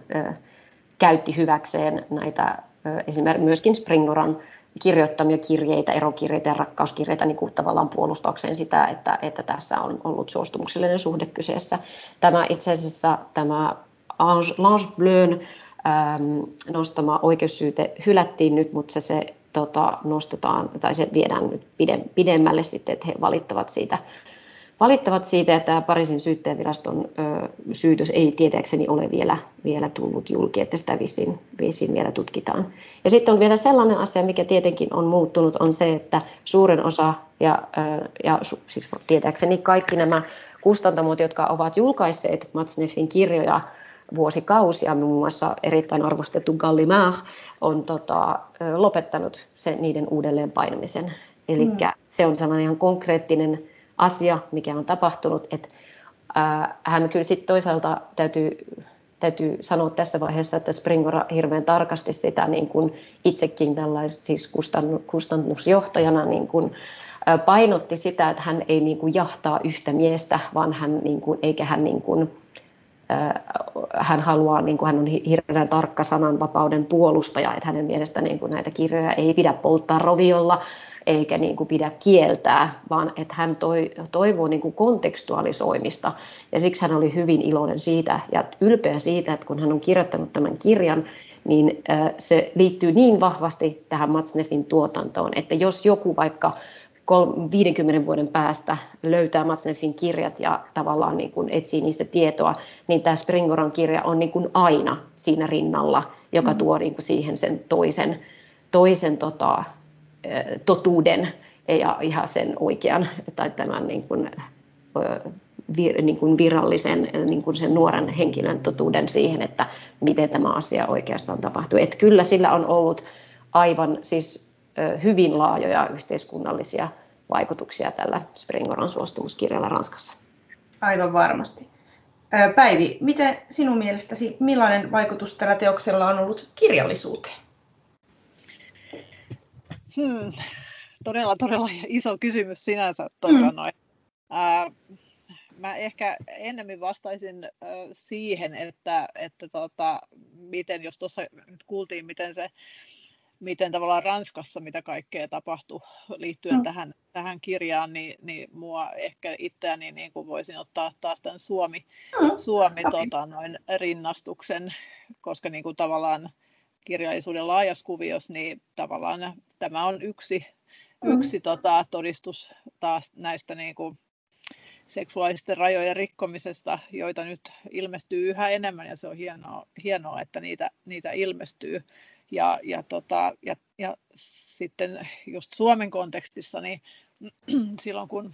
käytti hyväkseen näitä esimerkiksi myöskin Springoran kirjoittamia kirjeitä, erokirjeitä ja rakkauskirjeitä niin kuin tavallaan puolustaukseen sitä, että tässä on ollut suostumuksellinen suhde kyseessä. Tämä itse asiassa tämä L'Ange Bleun nostama oikeussyyte hylättiin nyt, mutta se nostetaan tai se viedään nyt pidemmälle sitten, että he valittavat siitä, että Pariisin syyttäjäviraston syytös ei tietääkseni ole vielä tullut julki, että sitä viisiin vielä tutkitaan. Ja sitten on vielä sellainen asia, mikä tietenkin on muuttunut, on se, että suurin osa siis tietääkseni kaikki nämä kustantamot, jotka ovat julkaisseet Matzneffin kirjoja vuosikausia, muun muassa erittäin arvostettu Gallimard, on lopettanut niiden uudelleen painamisen. Eli se on sellainen ihan konkreettinen asia, mikä on tapahtunut, että hän kyllä sitten toisaalta täytyy sanoa tässä vaiheessa, että Springora hirveän tarkasti sitä niin kun itsekin siis kustannusjohtajana niin kun painotti sitä, että hän ei niin kun jahtaa yhtä miestä, vaan hän niin kun, eikä hän niin kun, hän haluaa, niin kuin hän on hirveän tarkka sananvapauden puolustaja, että hänen mielestään niin kuin näitä kirjoja ei pidä polttaa roviolla eikä niin kuin pidä kieltää, vaan että hän toivoo niin kuin kontekstualisoimista. Ja siksi hän oli hyvin iloinen siitä ja ylpeä siitä, että kun hän on kirjoittanut tämän kirjan, niin se liittyy niin vahvasti tähän Matzneffin tuotantoon, että jos joku vaikka 50 vuoden päästä löytää Matzneffin kirjat ja tavallaan niin kuin etsii niistä tietoa, niin tämä Springoran kirja on niin kuin aina siinä rinnalla, joka tuo niin kuin siihen sen toisen totuuden ja ihan sen oikean tai tämän niin kuin virallisen niin kuin sen nuoren henkilön totuuden siihen, että miten tämä asia oikeastaan tapahtuu. Et kyllä sillä on ollut aivan siis hyvin laajoja yhteiskunnallisia vaikutuksia tällä Springoran suostumuskirjalla Ranskassa. Aivan varmasti. Päivi, miten sinun mielestäsi, millainen vaikutus tällä teoksella on ollut kirjallisuuteen? Todella, todella iso kysymys sinänsä. Mä ehkä ennemmin vastaisin siihen, että miten, jos tuossa nyt kuultiin, miten tavallaan Ranskassa, mitä kaikkea tapahtui liittyen tähän kirjaan, niin mua ehkä itseäni niin kuin voisin ottaa taas tämän Suomi rinnastuksen, koska niin kuin tavallaan kirjallisuuden laajassa kuviossa, niin tavallaan tämä on yksi todistus taas näistä niin kuin seksuaalisten rajojen rikkomisesta, joita nyt ilmestyy yhä enemmän, ja se on hienoa että niitä ilmestyy. Ja sitten just Suomen kontekstissa, niin silloin kun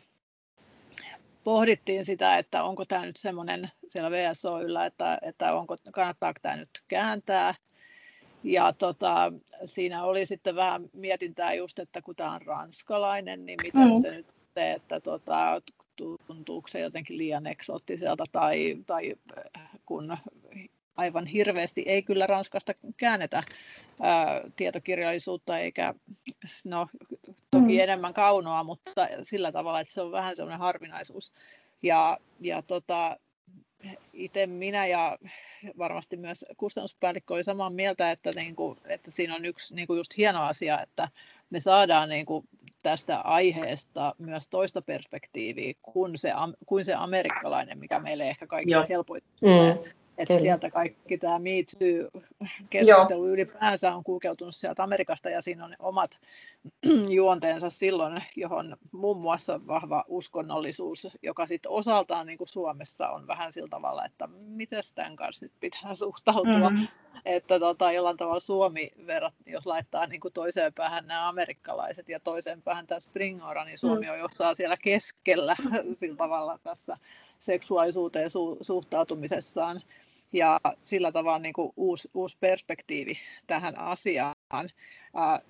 pohdittiin sitä, että onko tämä nyt semmoinen siellä WSOYllä, että kannattaako tämä nyt kääntää. Ja siinä oli sitten vähän mietintää just, että kun tämä on ranskalainen, niin mitä se nyt, että tuntuuko se jotenkin liian eksoottiselta tai kun aivan hirveästi ei kyllä Ranskasta käännetä tietokirjallisuutta eikä no toki enemmän kaunoa, mutta sillä tavalla, että se on vähän sellainen harvinaisuus. Ja itse minä ja varmasti myös kustannuspäällikkö oli samaa mieltä, että siinä on yksi just hieno asia, että me saadaan tästä aiheesta myös toista perspektiiviä kuin se amerikkalainen, mikä meille ehkä kaikille helpottaa. Että sieltä kaikki tämä Me Too-keskustelu ylipäänsä on kulkeutunut sieltä Amerikasta ja siinä on omat juonteensa silloin, johon muun muassa vahva uskonnollisuus, joka sitten osaltaan niin kuin Suomessa on vähän sillä tavalla, että mitäs tämän kanssa nyt pitää suhtautua. Mm-hmm. Että jollain tavalla Suomi, jos laittaa niin kuin toiseen päähän nämä amerikkalaiset ja toiseen päähän tämä Springora, niin Suomi on jossain siellä keskellä sillä tavalla tässä seksuaalisuuteen suhtautumisessaan. Ja sillä tavalla niin kuin uusi perspektiivi tähän asiaan.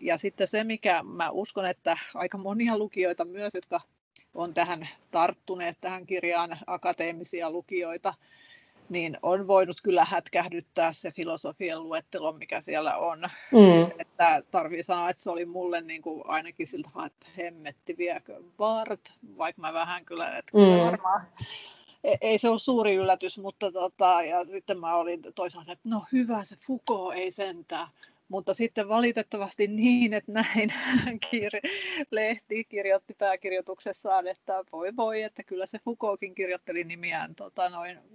Ja sitten se, mikä mä uskon, että aika monia lukijoita myös, jotka on tähän tarttuneet tähän kirjaan, akateemisia lukijoita, niin on voinut kyllä hätkähdyttää se filosofien luettelo, mikä siellä on. Että tarvii sanoa, että se oli mulle niin kuin ainakin siltä, että hemmetti viekö Bart, vaikka mä vähän kyllä, että varmaan. Ei se ole suuri yllätys, mutta ja sitten mä olin toisaalta, että no hyvä se Foucault, ei sentään. Mutta sitten valitettavasti niin, että näin lehti kirjoitti pääkirjoituksessaan, että voi, että kyllä se Foucaultkin kirjoitteli nimiään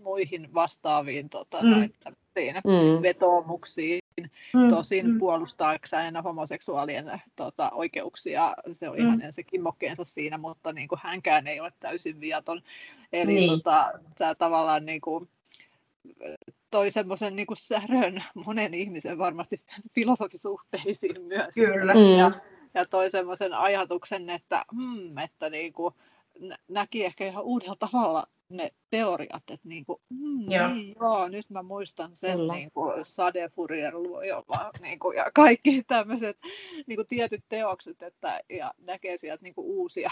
muihin vastaaviin vetoomuksiin. Tosin puolustaakseen homoseksuaalien oikeuksia, se oli hänen se kimmokkeensa siinä, mutta niin kuin hänkään ei ole täysin viaton. Eli tämä tavallaan niin kuin toi semmoisen niin kuin särön monen ihmisen varmasti filosofisuhteisiin myös. Kyllä. Ja toi semmoisen ajatuksen, että niin kuin näki ehkä ihan uudella tavalla ne teoriat, että nyt mä muistan sen Sadefuryer-luojolla ja kaikki tämmöiset tietyt teokset, että ja näkee sieltä uusia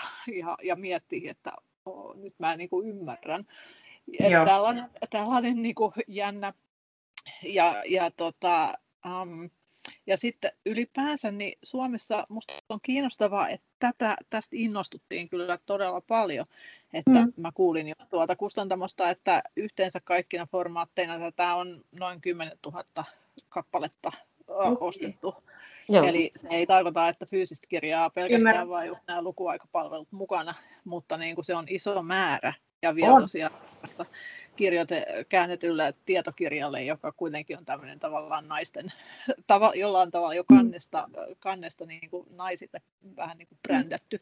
ja miettii, että nyt mä ymmärrän. Että tällainen jännä ja sitten ylipäänsä niin Suomessa musta on kiinnostavaa, että tästä innostuttiin kyllä todella paljon. Että mä kuulin jo tuolta kustantamosta, että yhteensä kaikkina formaatteina tätä on noin 10 000 kappaletta ostettu. Joo. Eli se ei tarkoita, että fyysistä kirjaa pelkästään vaan just nämä lukuaikapalvelut mukana, mutta niin kuin se on iso määrä. Ja vielä tosiaan käännetylle tietokirjalle, joka kuitenkin on tämmöinen tavallaan naisten, jollain tavalla jo kannesta niin kuin naisille vähän niin kuin brändätty,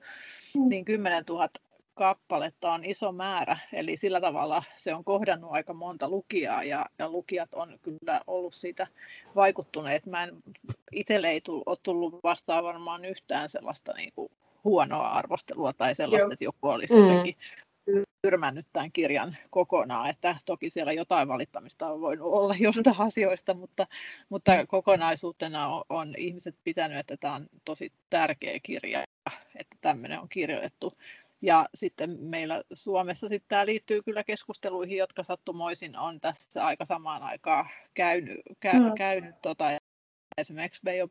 niin 10 000 kappaletta on iso määrä. Eli sillä tavalla se on kohdannut aika monta lukijaa ja lukijat on kyllä ollut siitä vaikuttuneet. Itselle ei ole tullut vastaan varmaan yhtään sellaista niin kuin huonoa arvostelua tai sellaista, että joku olisi jotenkin tyrmännyt tämän kirjan kokonaan, että toki siellä jotain valittamista on voinut olla jostain asioista, mutta kokonaisuutena on ihmiset pitänyt, että tämä on tosi tärkeä kirja, että tämmöinen on kirjoitettu. Ja sitten meillä Suomessa sitten tämä liittyy kyllä keskusteluihin, jotka sattumoisin on tässä aika samaan aikaan käynyt esimerkiksi Meio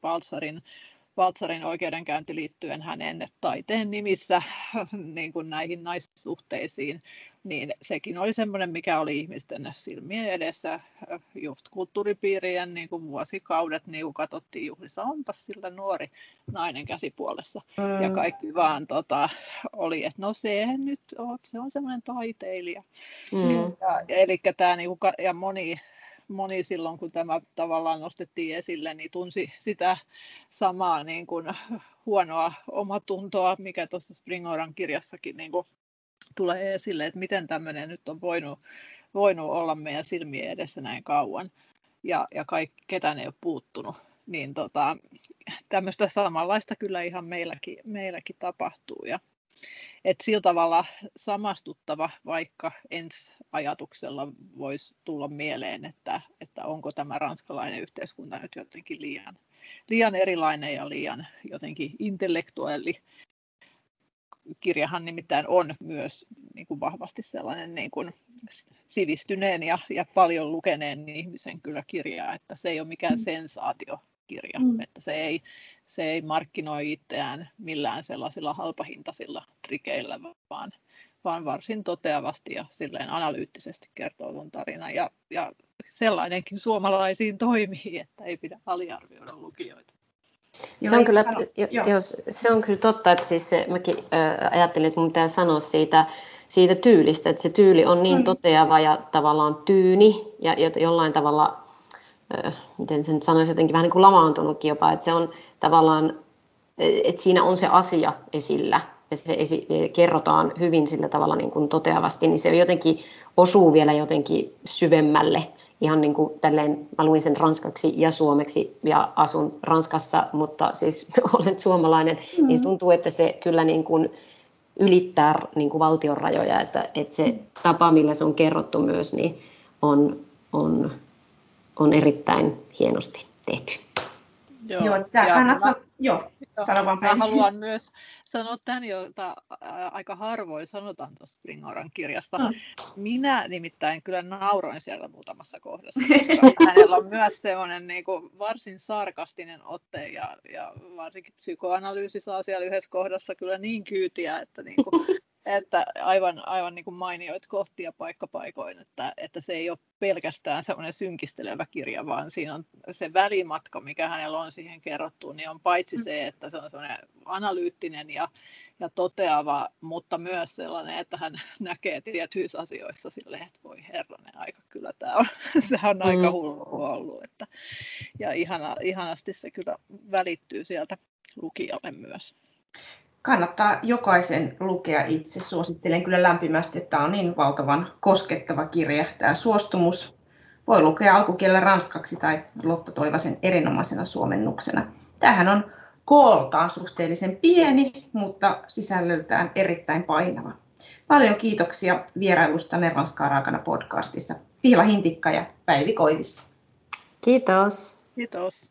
Valtsarin oikeudenkäynti liittyen hänen taiteen nimissä niin kuin näihin naissuhteisiin, niin sekin oli semmoinen, mikä oli ihmisten silmien edessä just kulttuuripiirien niin kuin vuosikaudet, niin kuin katsottiin juhlissa, onpas sillä nuori nainen käsipuolessa. Ja kaikki vaan oli, että no se on semmoinen taiteilija. Elikkä tämä niin kuin, ja moni silloin, kun tämä tavallaan nostettiin esille, niin tunsi sitä samaa niin kuin huonoa omatuntoa, mikä tuossa Springoran kirjassakin niin kuin tulee esille, että miten tämmöinen nyt on voinut olla meidän silmien edessä näin kauan, ja ketään ei ole puuttunut. Niin tämmöistä samanlaista kyllä ihan meilläkin tapahtuu. Että sillä tavalla samastuttava, vaikka ensi ajatuksella voisi tulla mieleen, että onko tämä ranskalainen yhteiskunta nyt jotenkin liian erilainen ja liian jotenkin intellektuelli kirjahan nimittäin on myös niin kuin vahvasti sellainen niin kuin sivistyneen ja paljon lukeneen ihmisen kyllä kirja, että se ei ole mikään sensaatiokirja, että se ei markkinoi itseään millään sellaisilla halpahintaisilla trikeillä, vaan varsin toteavasti ja silleen analyyttisesti kertoo tuon tarinan ja sellainenkin suomalaisiin toimii, että ei pidä aliarvioida lukijoita. Se on kyllä totta, että siis mäkin ajattelin, että mun pitää sanoa siitä tyylistä, että se tyyli on niin toteava ja tavallaan tyyni ja jollain tavalla, miten sen sanoisi, jotenkin vähän niin kuin lamaantunutkin jopa, että se on tavallaan, että siinä on se asia esillä ja se kerrotaan hyvin sillä tavalla niin kuin toteavasti, niin se jotenkin osuu vielä jotenkin syvemmälle. Ihan niin kuin tälleen, mä luin sen ranskaksi ja suomeksi ja asun Ranskassa, mutta siis olen suomalainen, niin se tuntuu, että se kyllä niin kuin ylittää niin kuin valtion rajoja, että se tapa, millä se on kerrottu myös, niin on erittäin hienosti tehty. Joo, tämä kannattaa. Mä haluan myös sanoa tämän, jota aika harvoin sanotaan tuosta Springoran kirjasta. Minä nimittäin kyllä nauroin siellä muutamassa kohdassa, koska hänellä on myös semmoinen niin kuin varsin sarkastinen otte ja varsinkin psykoanalyysi saa siellä yhdessä kohdassa kyllä niin kyytiä, että, niin kuin, että aivan niin kuin mainioit kohtia paikkapaikoin, että se ei ole pelkästään semmoinen synkistelevä kirja, vaan siinä on se välimatka, mikä hänellä on siihen kerrottuun, niin on paitsi se, että se on semmoinen analyyttinen ja toteava, mutta myös sellainen, että hän näkee tietyissä asioissa silleen, että voi herranen aika, kyllä tämä on aika hullu ollut. Että, ja ihanasti se kyllä välittyy sieltä lukijalle myös. Kannattaa jokaisen lukea itse. Suosittelen kyllä lämpimästi, että tämä on niin valtavan koskettava kirja. Tämä suostumus voi lukea alkukielellä ranskaksi tai Lotta Toivasen erinomaisena suomennuksena. Tämähän on kooltaan suhteellisen pieni, mutta sisällöltään erittäin painava. Paljon kiitoksia vierailustanne Ranskaa raakana -podcastissa. Pihla Hintikka ja Päivi Koivisto. Kiitos. Kiitos.